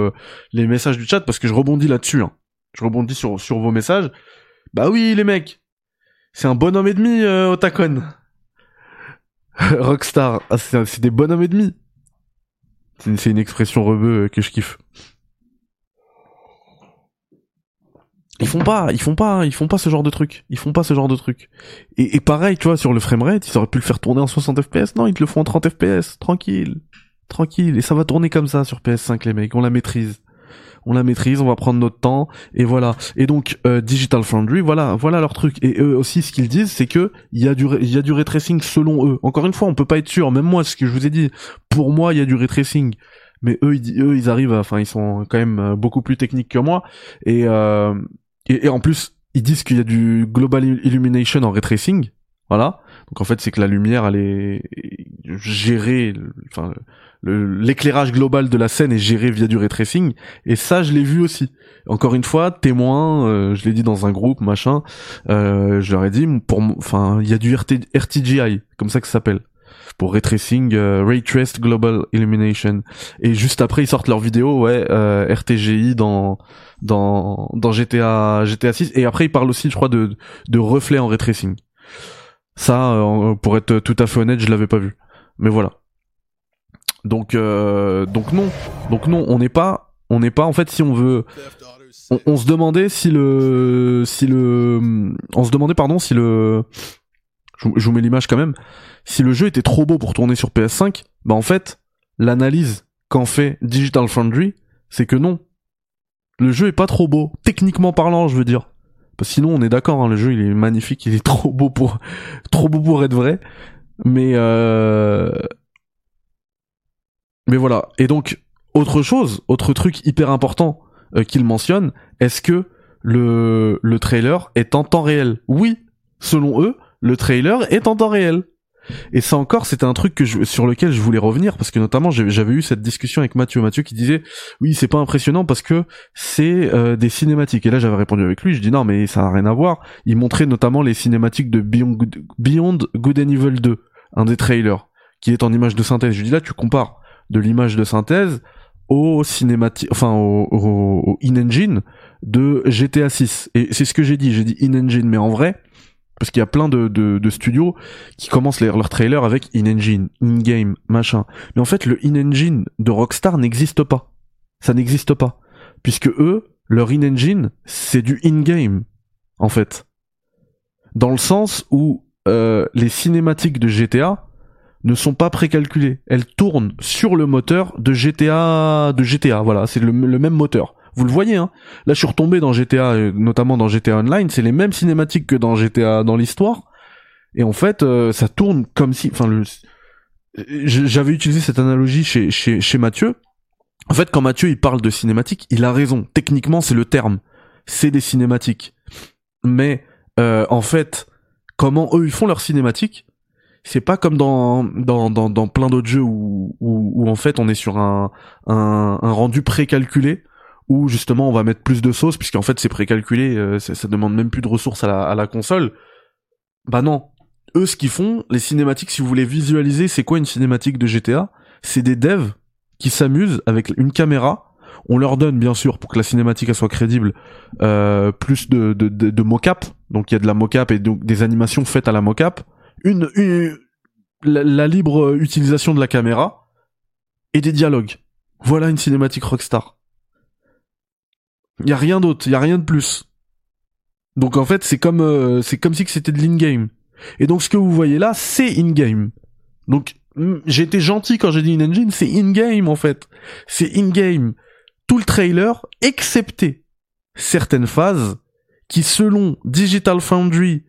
les messages du chat, parce que je rebondis là-dessus. Hein. Je rebondis sur vos messages. Bah oui, les mecs, c'est un bonhomme et demi au Tacon. Rockstar, ah, c'est des bonhommes et demi. C'est une expression rebeu que je kiffe. Ils font pas ce genre de truc. Et pareil, tu vois, sur le framerate, ils auraient pu le faire tourner en 60 FPS. Non, ils te le font en 30 FPS. Tranquille. Et ça va tourner comme ça sur PS5, les mecs. On la maîtrise, on va prendre notre temps, et voilà. Et donc, Digital Foundry, voilà leur truc. Et eux aussi, ce qu'ils disent, c'est que il y a du ray tracing selon eux. Encore une fois, on peut pas être sûr. Même moi, ce que je vous ai dit, pour moi, il y a du ray tracing. Mais eux, ils arrivent ils sont quand même beaucoup plus techniques que moi. Et en plus, ils disent qu'il y a du global illumination en ray tracing. Voilà. Donc en fait, c'est que la lumière, elle est gérée, l'éclairage global de la scène est géré via du ray tracing, et ça je l'ai vu aussi. Encore une fois, témoin, je l'ai dit dans un groupe, je leur ai dit, il y a du RTGI, comme ça que ça s'appelle. pour Ray Tracing, Ray Traced Global Illumination. Et juste après, ils sortent leur vidéo, RTGI dans GTA 6. Et après, ils parlent aussi, je crois, de reflets en Ray Tracing. Ça, pour être tout à fait honnête, je l'avais pas vu. Mais voilà. Donc non, on n'est pas, en fait, si on veut, on se demandait si je vous mets l'image quand même, si le jeu était trop beau pour tourner sur PS5, bah en fait, l'analyse qu'en fait Digital Foundry, c'est que non. Le jeu est pas trop beau, techniquement parlant, je veux dire. Parce que sinon, on est d'accord, hein, le jeu, il est magnifique, il est trop beau pour être vrai. Mais voilà. Et donc, autre truc hyper important qu'il mentionne, est-ce que le trailer est en temps réel? Oui, selon eux, le trailer est en temps réel. Et ça encore, c'était un truc sur lequel je voulais revenir, parce que notamment j'avais eu cette discussion avec Mathieu qui disait oui, c'est pas impressionnant parce que c'est des cinématiques. Et là j'avais répondu avec lui, je dis non mais ça n'a rien à voir. Il montrait notamment les cinématiques de Beyond Good and Evil 2, un des trailers, qui est en image de synthèse. Je dis là tu compares de l'image de synthèse au cinématique, enfin au in-engine de GTA 6. Et c'est ce que j'ai dit in-engine, mais en vrai, parce qu'il y a plein de studios qui commencent leurs trailers avec in-engine, in-game, machin. Mais en fait, le in-engine de Rockstar n'existe pas. Ça n'existe pas. Puisque eux, leur in-engine, c'est du in-game, en fait. Dans le sens où les cinématiques de GTA ne sont pas précalculées. Elles tournent sur le moteur de GTA, voilà, c'est le même moteur. Vous le voyez, hein. Là, je suis retombé dans GTA, notamment dans GTA Online. C'est les mêmes cinématiques que dans GTA, dans l'histoire. Et en fait, ça tourne comme si, enfin, j'avais utilisé cette analogie chez Mathieu. En fait, quand Mathieu, il parle de cinématiques, il a raison. Techniquement, c'est le terme. C'est des cinématiques. Mais, en fait, comment eux, ils font leurs cinématiques? C'est pas comme dans plein d'autres jeux où, en fait, on est sur un rendu précalculé, où justement on va mettre plus de sauce, puisqu'en fait c'est précalculé, ça demande même plus de ressources à la console. Bah non, eux ce qu'ils font, les cinématiques, si vous voulez visualiser c'est quoi une cinématique de GTA, c'est des devs qui s'amusent avec une caméra. On leur donne bien sûr, pour que la cinématique elle soit crédible, plus de mocap, donc il y a de la mocap et donc des animations faites à la mocap, la libre utilisation de la caméra et des dialogues. Voilà une cinématique Rockstar. Il y a rien d'autre, il y a rien de plus. Donc en fait, c'est comme si que c'était de l'in-game. Et donc ce que vous voyez là, c'est in-game. Donc j'ai été gentil quand j'ai dit in-engine, c'est in-game en fait. C'est in-game tout le trailer, excepté certaines phases qui selon Digital Foundry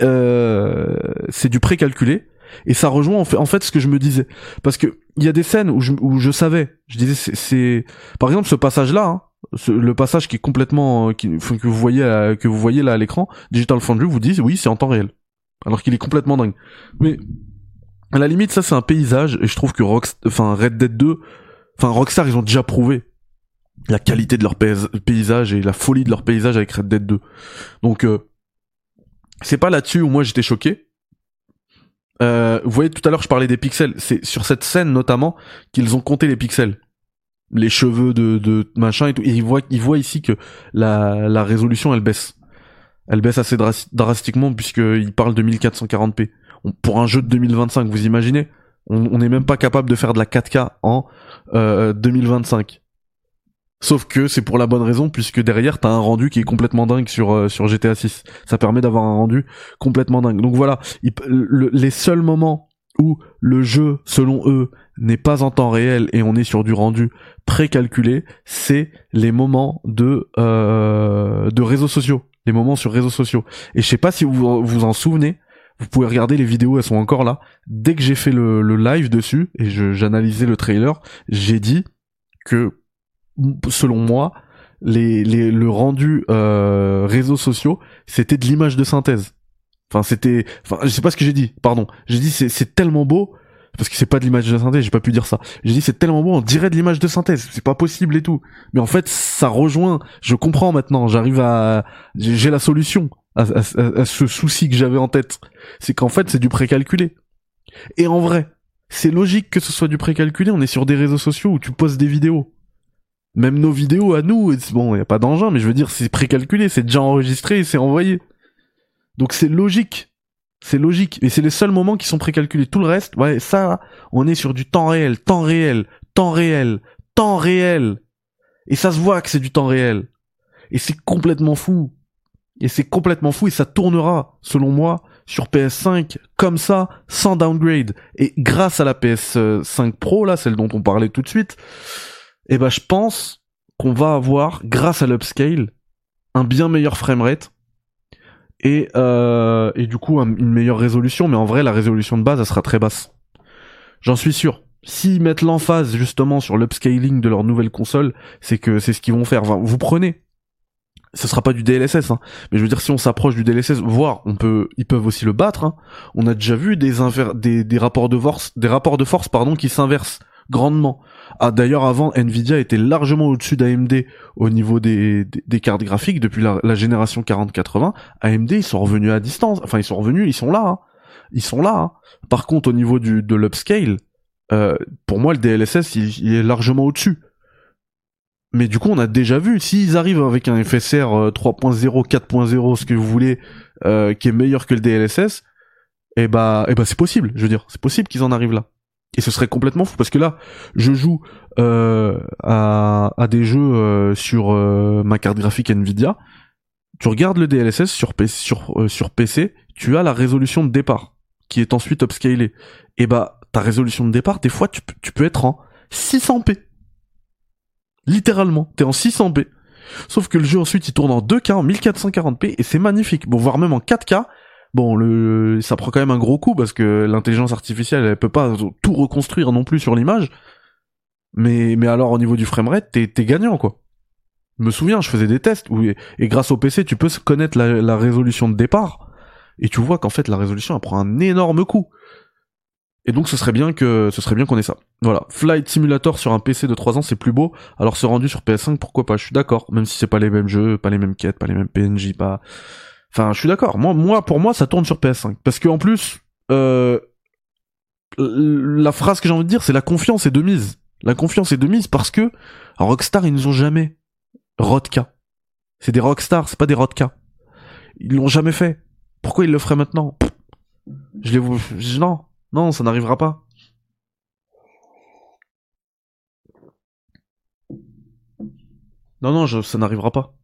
c'est du précalculé. Et ça rejoint en fait ce que je me disais, parce que il y a des scènes où je savais, je disais c'est par exemple ce passage là, hein. Le passage qui est complètement que vous voyez là à l'écran, Digital Foundry vous dit oui c'est en temps réel, alors qu'il est complètement dingue. Mais à la limite ça c'est un paysage, et je trouve que Red Dead 2, enfin Rockstar, ils ont déjà prouvé la qualité de leur paysage et la folie de leur paysage avec Red Dead 2. Donc c'est pas là-dessus où moi j'étais choqué. Vous voyez tout à l'heure je parlais des pixels, c'est sur cette scène notamment qu'ils ont compté les pixels, les cheveux de machin et tout, et il voit ici que la résolution elle baisse assez drastiquement, puisque il parle de 1440p. Pour un jeu de 2025, vous imaginez, on n'est même pas capable de faire de la 4K en 2025. Sauf que c'est pour la bonne raison, puisque derrière t'as un rendu qui est complètement dingue sur GTA 6. Ça permet d'avoir un rendu complètement dingue. Donc voilà, les seuls moments où le jeu, selon eux, n'est pas en temps réel et on est sur du rendu précalculé, c'est les moments de réseaux sociaux, les moments sur réseaux sociaux. Et je sais pas si vous en souvenez, vous pouvez regarder les vidéos, elles sont encore là. Dès que j'ai fait le live dessus et j'analysais le trailer, j'ai dit que selon moi, le rendu réseaux sociaux, c'était de l'image de synthèse. Enfin, je sais pas ce que j'ai dit, pardon. J'ai dit c'est tellement beau, parce que c'est pas de l'image de synthèse, j'ai pas pu dire ça. J'ai dit c'est tellement beau, on dirait de l'image de synthèse, c'est pas possible et tout. Mais en fait, ça rejoint, je comprends maintenant, j'ai la solution à ce souci que j'avais en tête. C'est qu'en fait, c'est du précalculé. Et en vrai, c'est logique que ce soit du précalculé, on est sur des réseaux sociaux où tu postes des vidéos. Même nos vidéos à nous, bon, y a pas d'engin, mais je veux dire, c'est précalculé, c'est déjà enregistré et c'est envoyé. Donc c'est logique. C'est logique. Et c'est les seuls moments qui sont précalculés. Tout le reste, ouais, ça, on est sur du temps réel. Et ça se voit que c'est du temps réel. Et c'est complètement fou. Et ça tournera, selon moi, sur PS5, comme ça, sans downgrade. Et grâce à la PS5 Pro, là, celle dont on parlait tout de suite, eh ben, je pense qu'on va avoir, grâce à l'upscale, un bien meilleur framerate. Et du coup, une meilleure résolution. Mais en vrai, la résolution de base, elle sera très basse. J'en suis sûr. S'ils mettent l'emphase, justement, sur l'upscaling de leur nouvelle console, c'est que c'est ce qu'ils vont faire. Enfin, vous prenez. Ce sera pas du DLSS, hein. Mais je veux dire, si on s'approche du DLSS, voire, ils peuvent aussi le battre, hein. On a déjà vu des rapports de force, qui s'inversent grandement. Ah, d'ailleurs, avant, Nvidia était largement au-dessus d'AMD au niveau des cartes graphiques depuis la génération 4080. AMD, ils sont revenus à distance. Enfin, ils sont là, hein. Par contre, au niveau de l'upscale, pour moi, le DLSS, il est largement au-dessus. Mais du coup, on a déjà vu, s'ils arrivent avec un FSR 3.0, 4.0, ce que vous voulez, qui est meilleur que le DLSS, eh ben, c'est possible, je veux dire. C'est possible qu'ils en arrivent là. Et ce serait complètement fou, parce que là, je joue à des jeux sur ma carte graphique Nvidia. Tu regardes le DLSS sur PC, tu as la résolution de départ, qui est ensuite upscalée. Et bah, ta résolution de départ, des fois, tu peux être en 600p. Littéralement, t'es en 600p. Sauf que le jeu, ensuite, il tourne en 2K, en 1440p, et c'est magnifique. Bon, voire même en 4K. Bon, ça prend quand même un gros coup parce que l'intelligence artificielle, elle peut pas tout reconstruire non plus sur l'image. Mais alors, au niveau du framerate, t'es gagnant, quoi. Je me souviens, je faisais des tests et grâce au PC, tu peux connaître la résolution de départ. Et tu vois qu'en fait, la résolution, elle prend un énorme coup. Et donc, ce serait bien qu'on ait ça. Voilà. Flight Simulator sur un PC de 3 ans, c'est plus beau. Alors, ce rendu sur PS5, pourquoi pas? Je suis d'accord. Même si c'est pas les mêmes jeux, pas les mêmes quêtes, pas les mêmes PNJ, pas... Enfin, je suis d'accord. Pour moi, ça tourne sur PS5. Parce que, en plus, la phrase que j'ai envie de dire, c'est la confiance est de mise. La confiance est de mise parce que Rockstar, ils nous ont jamais rodka. C'est des Rockstar, c'est pas des rodka. Ils l'ont jamais fait. Pourquoi ils le feraient maintenant? Non, ça n'arrivera pas. Non, ça n'arrivera pas.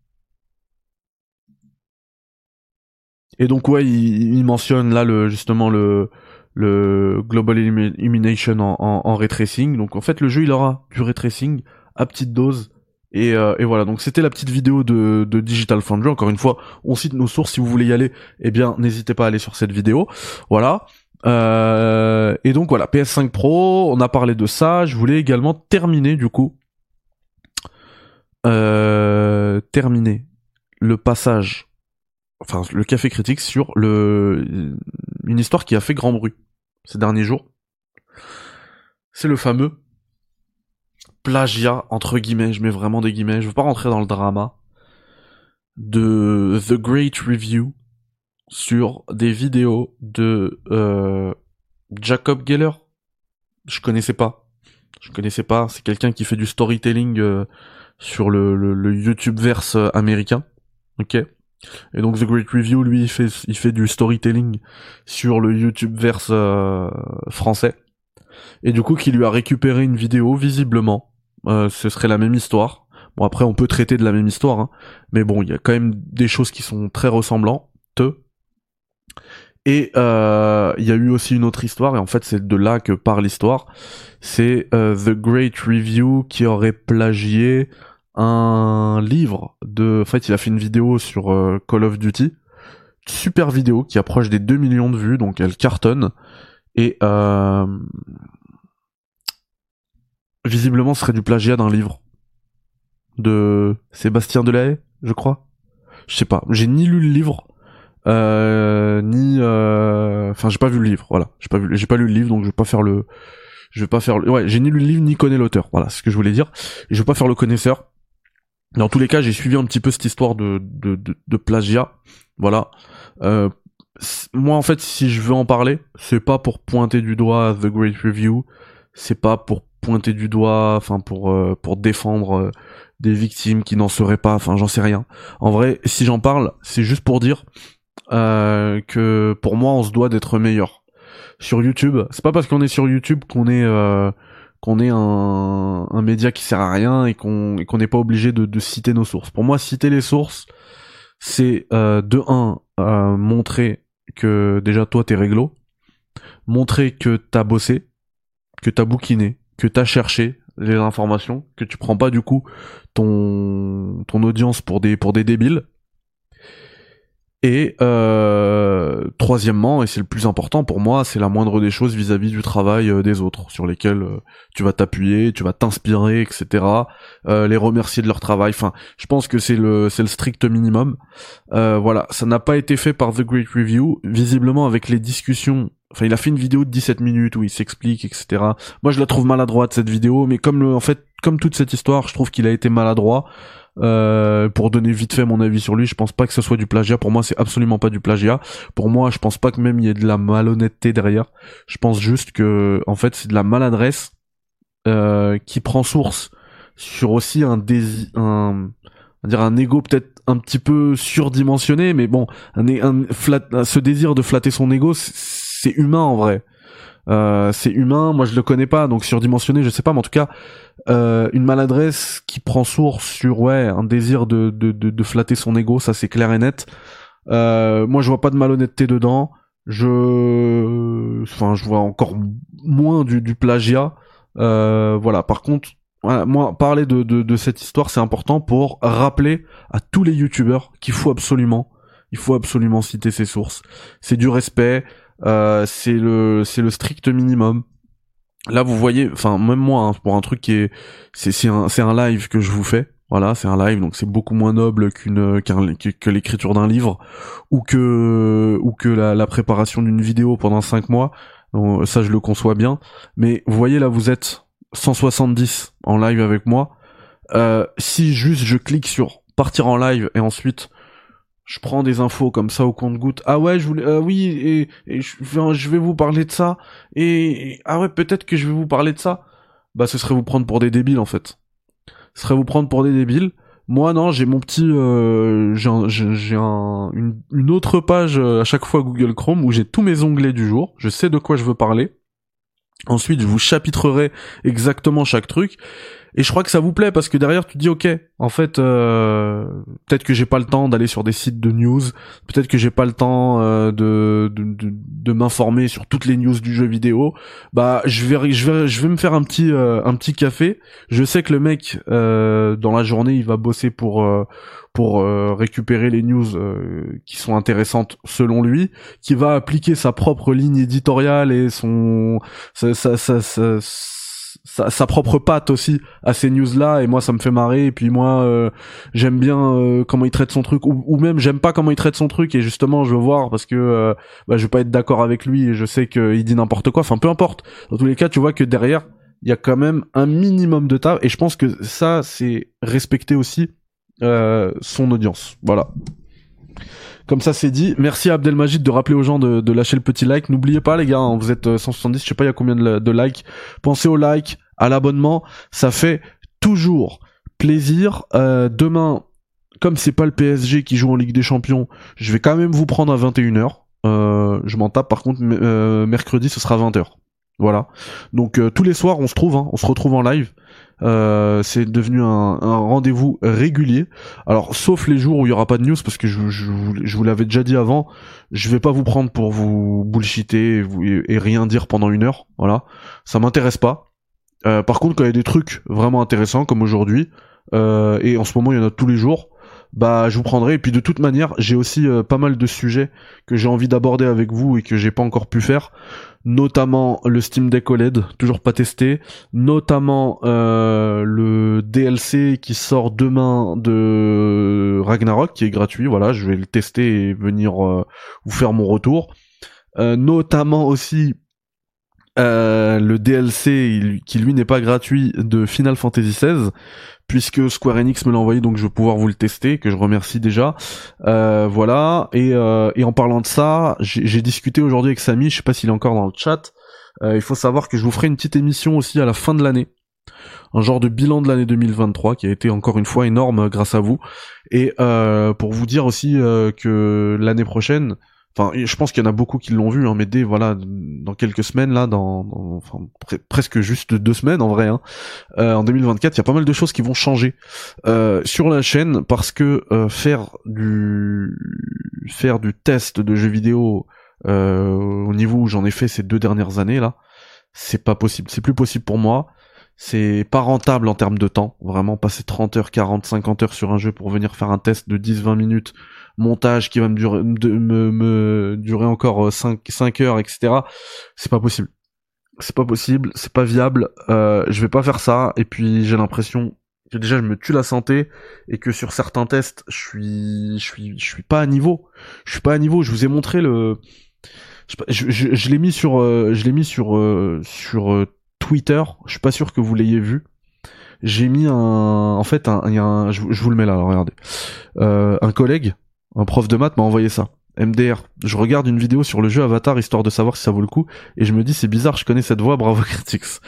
Et donc ouais, il mentionne là le global illumination en ray tracing. Donc en fait le jeu il aura du ray tracing à petite dose et voilà. Donc c'était la petite vidéo de Digital Foundry. Encore une fois, on cite nos sources. Si vous voulez y aller, eh bien n'hésitez pas à aller sur cette vidéo. Voilà. Et donc voilà, PS5 Pro, on a parlé de ça. Je voulais également terminer du coup le passage. Enfin, le café critique sur une histoire qui a fait grand bruit ces derniers jours. C'est le fameux plagiat, entre guillemets, je mets vraiment des guillemets, je veux pas rentrer dans le drama, de The Great Review sur des vidéos de Jacob Geller. Je connaissais pas, c'est quelqu'un qui fait du storytelling sur le YouTube-verse américain. Ok. Et donc The Great Review, lui, il fait du storytelling sur le YouTube-verse français. Et du coup, qui lui a récupéré une vidéo, visiblement. Ce serait la même histoire. Bon, après, on peut traiter de la même histoire, hein. Mais bon, il y a quand même des choses qui sont très ressemblantes. Et il y a eu aussi une autre histoire, et en fait, c'est de là que part l'histoire. C'est The Great Review qui aurait plagié un livre en fait il a fait une vidéo sur Call of Duty, super vidéo qui approche des 2 millions de vues, donc elle cartonne, et visiblement ce serait du plagiat d'un livre de Sébastien Delahaye, je crois, je sais pas, j'ai ni lu le livre enfin j'ai pas vu le livre, voilà, j'ai pas lu le livre, donc j'ai ni lu le livre ni connais l'auteur, voilà, c'est ce que je voulais dire, et je vais pas faire le connaisseur. Dans tous les cas, j'ai suivi un petit peu cette histoire de plagiat, voilà. moi en fait, si je veux en parler, c'est pas pour pointer du doigt The Great Review, c'est pas pour pointer du doigt, enfin pour défendre des victimes qui n'en seraient pas, enfin j'en sais rien. En vrai, si j'en parle, c'est juste pour dire que pour moi, on se doit d'être meilleur. Sur YouTube, c'est pas parce qu'on est sur YouTube qu'on est un média qui sert à rien et qu'on n'est pas obligé de citer nos sources. Pour moi, citer les sources, c'est de un, montrer que déjà toi t'es réglo, montrer que t'as bossé, que t'as bouquiné, que t'as cherché les informations, que tu prends pas du coup ton audience pour des débiles. Et troisièmement, et c'est le plus important pour moi, c'est la moindre des choses vis-à-vis du travail des autres, sur lesquels tu vas t'appuyer, tu vas t'inspirer, etc. Les remercier de leur travail. Enfin, je pense que c'est le strict minimum. Voilà, ça n'a pas été fait par The Great Review. Visiblement, avec les discussions... Enfin, il a fait une vidéo de 17 minutes où il s'explique, etc. Moi, je la trouve maladroite, cette vidéo, mais comme toute cette histoire, je trouve qu'il a été maladroit. Pour donner vite fait mon avis sur lui, je pense pas que ce soit du plagiat. Pour moi, c'est absolument pas du plagiat. Pour moi, je pense pas que même il y ait de la malhonnêteté derrière. Je pense juste que, en fait, c'est de la maladresse qui prend source sur aussi un ego peut-être un petit peu surdimensionné, mais bon, ce désir de flatter son ego, c'est humain en vrai. C'est humain, moi je le connais pas, donc surdimensionné, je sais pas, mais en tout cas, une maladresse qui prend source sur un désir de flatter son ego, ça c'est clair et net. Moi je vois pas de malhonnêteté dedans, je vois encore moins du plagiat. Voilà, par contre, moi parler de cette histoire, c'est important pour rappeler à tous les youtubeurs qu'il faut absolument, citer ses sources. C'est du respect. C'est le strict minimum. Là vous voyez, enfin même moi pour un truc qui est c'est un live que je vous fais. Voilà, c'est un live, donc c'est beaucoup moins noble que l'écriture d'un livre ou que la préparation d'une vidéo pendant 5 mois. Donc, ça je le conçois bien, mais vous voyez là vous êtes 170 en live avec moi. Si juste je clique sur partir en live et ensuite je prends des infos comme ça au compte-gouttes. Ah ouais, je voulais, je vais vous parler de ça. Et ah ouais, peut-être que je vais vous parler de ça. Bah, ce serait vous prendre pour des débiles en fait. Ce serait vous prendre pour des débiles. Moi non, j'ai mon petit, j'ai une autre page à chaque fois Google Chrome où j'ai tous mes onglets du jour. Je sais de quoi je veux parler. Ensuite, je vous chapitrerai exactement chaque truc. Et je crois que ça vous plaît parce que derrière tu te dis ok, en fait peut-être que j'ai pas le temps d'aller sur des sites de news, peut-être que j'ai pas le temps de m'informer sur toutes les news du jeu vidéo. Bah je vais me faire un petit café. Je sais que le mec dans la journée il va bosser pour récupérer les news qui sont intéressantes selon lui, qui va appliquer sa propre ligne éditoriale et sa propre patte aussi à ces news là, et moi ça me fait marrer, et puis moi j'aime bien comment il traite son truc, ou même j'aime pas comment il traite son truc, et justement je veux voir parce que je vais pas être d'accord avec lui et je sais qu'il dit n'importe quoi, enfin peu importe, dans tous les cas tu vois que derrière il y a quand même un minimum de taf, et je pense que ça c'est respecter aussi son audience. Voilà, comme ça c'est dit. Merci à Abdelmajid de rappeler aux gens de lâcher le petit like. N'oubliez pas les gars, hein, vous êtes 170, je sais pas il y a combien de likes. Pensez au like, à l'abonnement, ça fait toujours plaisir. Demain, comme c'est pas le PSG qui joue en Ligue des Champions, je vais quand même vous prendre à 21h. Je m'en tape, par contre mercredi ce sera 20h. Voilà. Donc tous les soirs on se trouve, hein, on se retrouve en live. C'est devenu un rendez-vous régulier. Alors sauf les jours où il y aura pas de news, parce que je vous l'avais déjà dit avant, je vais pas vous prendre pour vous bullshiter et rien dire pendant une heure. Voilà, ça m'intéresse pas. Par contre quand il y a des trucs vraiment intéressants comme aujourd'hui, et en ce moment il y en a tous les jours, bah je vous prendrai. Et puis de toute manière j'ai aussi pas mal de sujets que j'ai envie d'aborder avec vous et que j'ai pas encore pu faire, notamment le Steam Deck OLED, toujours pas testé, notamment le DLC qui sort demain de Ragnarok, qui est gratuit, voilà, je vais le tester et venir vous faire mon retour, notamment aussi le DLC qui lui n'est pas gratuit de Final Fantasy XVI, puisque Square Enix me l'a envoyé, donc je vais pouvoir vous le tester, que je remercie déjà. Voilà, et en parlant de ça, j'ai discuté aujourd'hui avec Samy, je sais pas s'il est encore dans le chat. Il faut savoir que je vous ferai une petite émission aussi à la fin de l'année, un genre de bilan de l'année 2023 qui a été encore une fois énorme grâce à vous, et pour vous dire aussi que l'année prochaine, enfin je pense qu'il y en a beaucoup qui l'ont vu, hein, mais dès voilà dans quelques semaines là, presque juste 2 semaines en vrai, hein, en 2024 il y a pas mal de choses qui vont changer sur la chaîne, parce que faire du test de jeux vidéo au niveau où j'en ai fait ces 2 dernières années là, c'est pas possible, c'est plus possible pour moi. C'est pas rentable en termes de temps, vraiment passer 30 heures, 40, 50 heures sur un jeu pour venir faire un test de 10-20 minutes, montage qui va me durer encore 5 heures, etc. C'est pas possible. C'est pas possible, c'est pas viable, je vais pas faire ça, et puis j'ai l'impression que déjà je me tue la santé, et que sur certains tests, je suis pas à niveau. Je suis pas à niveau, je vous ai montré le... Je l'ai mis sur... Twitter, je suis pas sûr que vous l'ayez vu. J'ai mis je vous le mets là, alors regardez. Un collègue, un prof de maths m'a envoyé ça. MDR, je regarde une vidéo sur le jeu Avatar histoire de savoir si ça vaut le coup, et je me dis c'est bizarre, je connais cette voix, bravo Critics.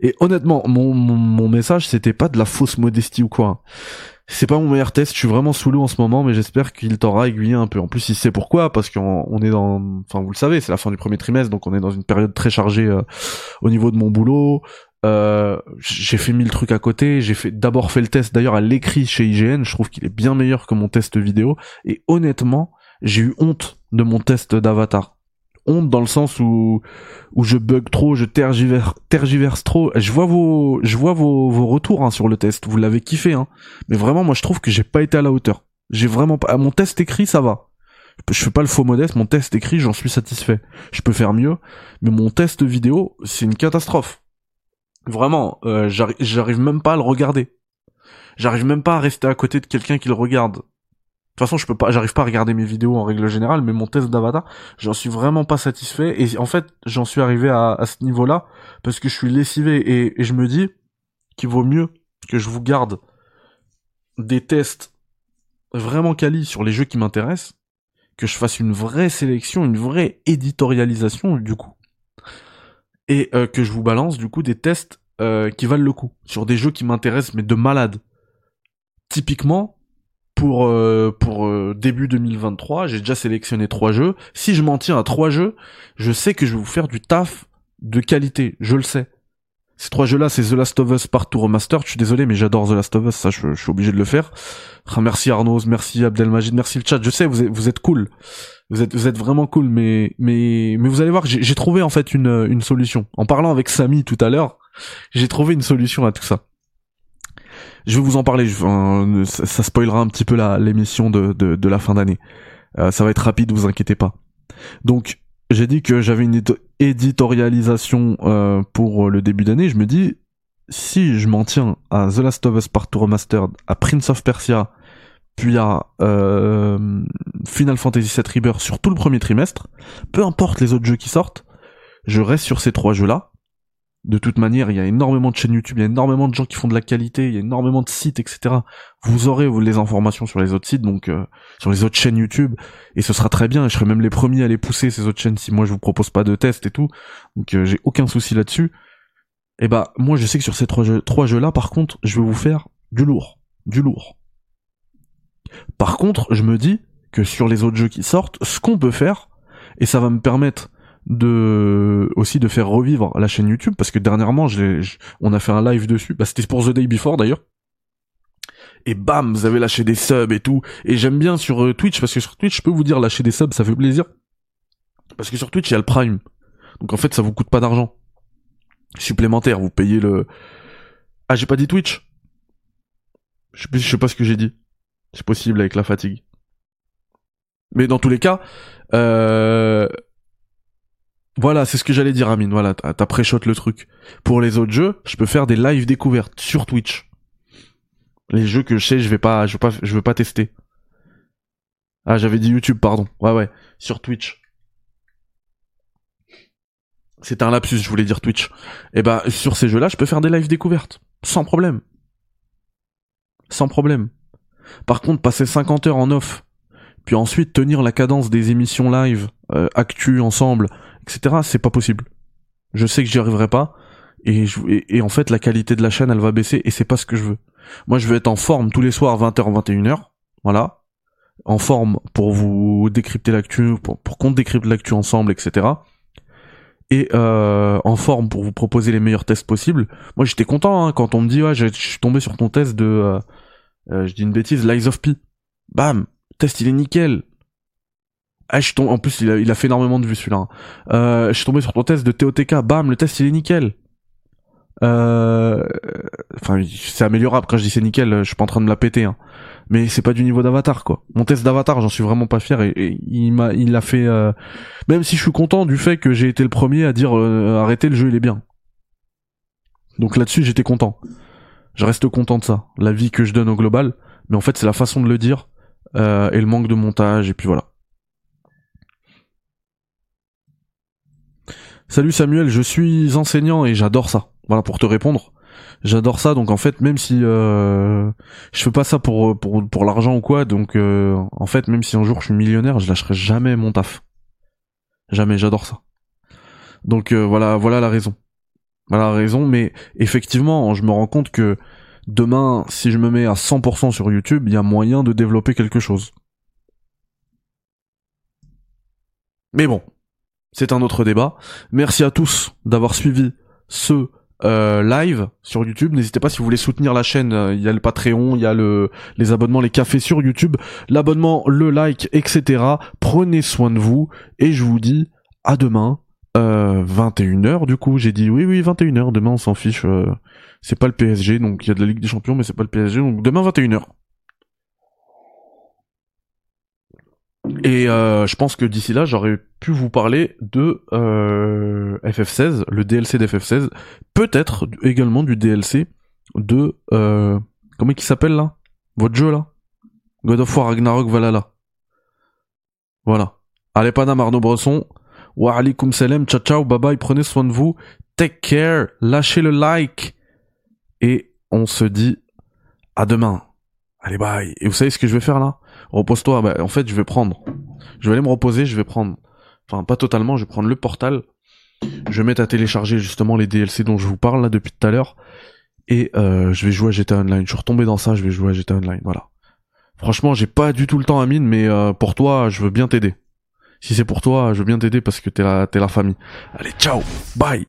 Et honnêtement, mon message c'était pas de la fausse modestie ou quoi. C'est pas mon meilleur test, je suis vraiment sous l'eau en ce moment, mais j'espère qu'il t'aura aiguillé un peu. En plus, il sait pourquoi, parce qu'on est dans... Enfin, vous le savez, c'est la fin du premier trimestre, donc on est dans une période très chargée au niveau de mon boulot. J'ai fait 1000 trucs à côté, j'ai d'abord fait le test d'ailleurs à l'écrit chez IGN, je trouve qu'il est bien meilleur que mon test vidéo, et honnêtement, j'ai eu honte de mon test d'Avatar. Honte dans le sens où je bug trop, je tergiverse trop. Je vois vos retours hein, sur le test. Vous l'avez kiffé, hein. Mais vraiment, moi, je trouve que j'ai pas été à la hauteur. J'ai vraiment pas. Mon test écrit, ça va. Je fais pas le faux modeste. Mon test écrit, j'en suis satisfait. Je peux faire mieux, mais mon test vidéo, c'est une catastrophe. Vraiment, j'arrive même pas à le regarder. J'arrive même pas à rester à côté de quelqu'un qui le regarde. De toute façon, j'arrive pas à regarder mes vidéos en règle générale, mais mon test d'Avatar, j'en suis vraiment pas satisfait, et en fait, j'en suis arrivé à ce niveau-là, parce que je suis lessivé, et je me dis qu'il vaut mieux que je vous garde des tests vraiment quali sur les jeux qui m'intéressent, que je fasse une vraie sélection, une vraie éditorialisation, du coup, et que je vous balance, du coup, des tests qui valent le coup, sur des jeux qui m'intéressent, mais de malade. Typiquement, pour début 2023, j'ai déjà sélectionné 3 jeux. Si je m'en tiens à 3 jeux, je sais que je vais vous faire du taf de qualité. Je le sais. Ces 3 jeux-là, c'est The Last of Us Partout Remastered. Je suis désolé, mais j'adore The Last of Us. Ça, je suis obligé de le faire. Ah, merci Arnaud, merci Abdelmajid, merci le chat. Je sais, vous êtes cool. Vous êtes vraiment cool, mais vous allez voir, j'ai trouvé en fait une solution. En parlant avec Samy tout à l'heure, j'ai trouvé une solution à tout ça. Je vais vous en parler, ça spoilera un petit peu l'émission de la fin d'année. Ça va être rapide, vous inquiétez pas. Donc, j'ai dit que j'avais une éditorialisation pour le début d'année. Je me dis, si je m'en tiens à The Last of Us Part 2 Remastered, à Prince of Persia, puis à Final Fantasy VII Rebirth sur tout le premier trimestre, peu importe les autres jeux qui sortent, je reste sur ces 3 jeux-là. De toute manière, il y a énormément de chaînes YouTube, il y a énormément de gens qui font de la qualité, il y a énormément de sites, etc. Vous aurez les informations sur les autres sites, donc sur les autres chaînes YouTube, et ce sera très bien, je serai même les premiers à les pousser, ces autres chaînes, si moi je vous propose pas de tests et tout, donc j'ai aucun souci là-dessus. Et bah, moi je sais que sur ces 3 jeux-là, par contre, je vais vous faire du lourd. Par contre, je me dis que sur les autres jeux qui sortent, ce qu'on peut faire, et ça va me permettre... aussi de faire revivre la chaîne YouTube, parce que dernièrement on a fait un live dessus, bah c'était pour The Day Before d'ailleurs, et bam, vous avez lâché des subs et tout, et j'aime bien sur Twitch, parce que sur Twitch je peux vous dire lâcher des subs, ça fait plaisir, parce que sur Twitch il y a le Prime, donc en fait ça vous coûte pas d'argent supplémentaire, vous payez le... Ah, j'ai pas dit Twitch, je sais pas ce que j'ai dit, c'est possible avec la fatigue, mais dans tous les cas voilà, c'est ce que j'allais dire, Amine. Voilà, t'as pré-shot le truc. Pour les autres jeux, je peux faire des live découvertes sur Twitch. Les jeux que je sais, je veux pas tester. Ah, j'avais dit YouTube, pardon. Ouais, sur Twitch. C'était un lapsus, je voulais dire Twitch. Et bah, sur ces jeux-là, je peux faire des lives découvertes. Sans problème. Sans problème. Par contre, passer 50 heures en off, puis ensuite tenir la cadence des émissions live, actu ensemble, etc., c'est pas possible. Je sais que j'y arriverai pas, et en fait, la qualité de la chaîne, elle va baisser, et c'est pas ce que je veux. Moi, je veux être en forme tous les soirs, 20h, 21h, voilà. En forme pour vous décrypter l'actu, pour qu'on décrypte l'actu ensemble, etc. Et en forme pour vous proposer les meilleurs tests possibles. Moi, j'étais content hein, quand on me dit « Ouais, je suis tombé sur ton test de... je dis une bêtise, Lies of P. » Bam, test, il est nickel. Ah, en plus, il a fait énormément de vues, celui-là. Hein. Je suis tombé sur ton test de TOTK. Bam, le test, il est nickel. Enfin, c'est améliorable. Quand je dis c'est nickel, je suis pas en train de me la péter. Hein. Mais c'est pas du niveau d'Avatar, quoi. Mon test d'Avatar, j'en suis vraiment pas fier. Et il l'a fait... Même si je suis content du fait que j'ai été le premier à dire « Arrêtez, le jeu, il est bien. » Donc là-dessus, j'étais content. Je reste content de ça. La vie que je donne au global. Mais en fait, c'est la façon de le dire. Et le manque de montage. Et puis voilà. Salut Samuel, je suis enseignant et j'adore ça. Voilà, pour te répondre. J'adore ça, donc en fait, même si je fais pas ça pour l'argent ou quoi, donc en fait, même si un jour je suis millionnaire, je lâcherai jamais mon taf. Jamais, j'adore ça. Donc voilà la raison. Voilà la raison, mais effectivement, je me rends compte que demain, si je me mets à 100% sur YouTube, il y a moyen de développer quelque chose. Mais bon, c'est un autre débat. Merci à tous d'avoir suivi ce... live sur YouTube, n'hésitez pas si vous voulez soutenir la chaîne, il y a le Patreon, il y a les abonnements, les cafés sur YouTube, l'abonnement, le like, etc. Prenez soin de vous et je vous dis à demain 21h du coup, j'ai dit oui 21h, demain on s'en fiche, c'est pas le PSG, donc il y a de la Ligue des Champions mais c'est pas le PSG, donc demain 21h. Et je pense que d'ici là, j'aurais pu vous parler de FF16, le DLC d'FF16, peut-être également du DLC de... comment il s'appelle là ? Votre jeu là ? God of War Ragnarok Valhalla. Voilà. Allez, Panam, Arnaud Bresson. Wa alaikum salam, ciao ciao, bye bye, prenez soin de vous. Take care, lâchez le like. Et on se dit à demain. Allez, bye. Et vous savez ce que je vais faire là ? Repose-toi, bah, en fait je vais prendre. Je vais aller me reposer, je vais prendre. Enfin pas totalement, je vais prendre le portal. Je vais mettre à télécharger justement les DLC dont je vous parle là depuis tout à l'heure. Et je vais jouer à GTA Online. Je suis retombé dans ça, je vais jouer à GTA Online, voilà. Franchement j'ai pas du tout le temps Amine, mais pour toi je veux bien t'aider. Si c'est pour toi, je veux bien t'aider parce que t'es la famille. Allez, ciao, bye.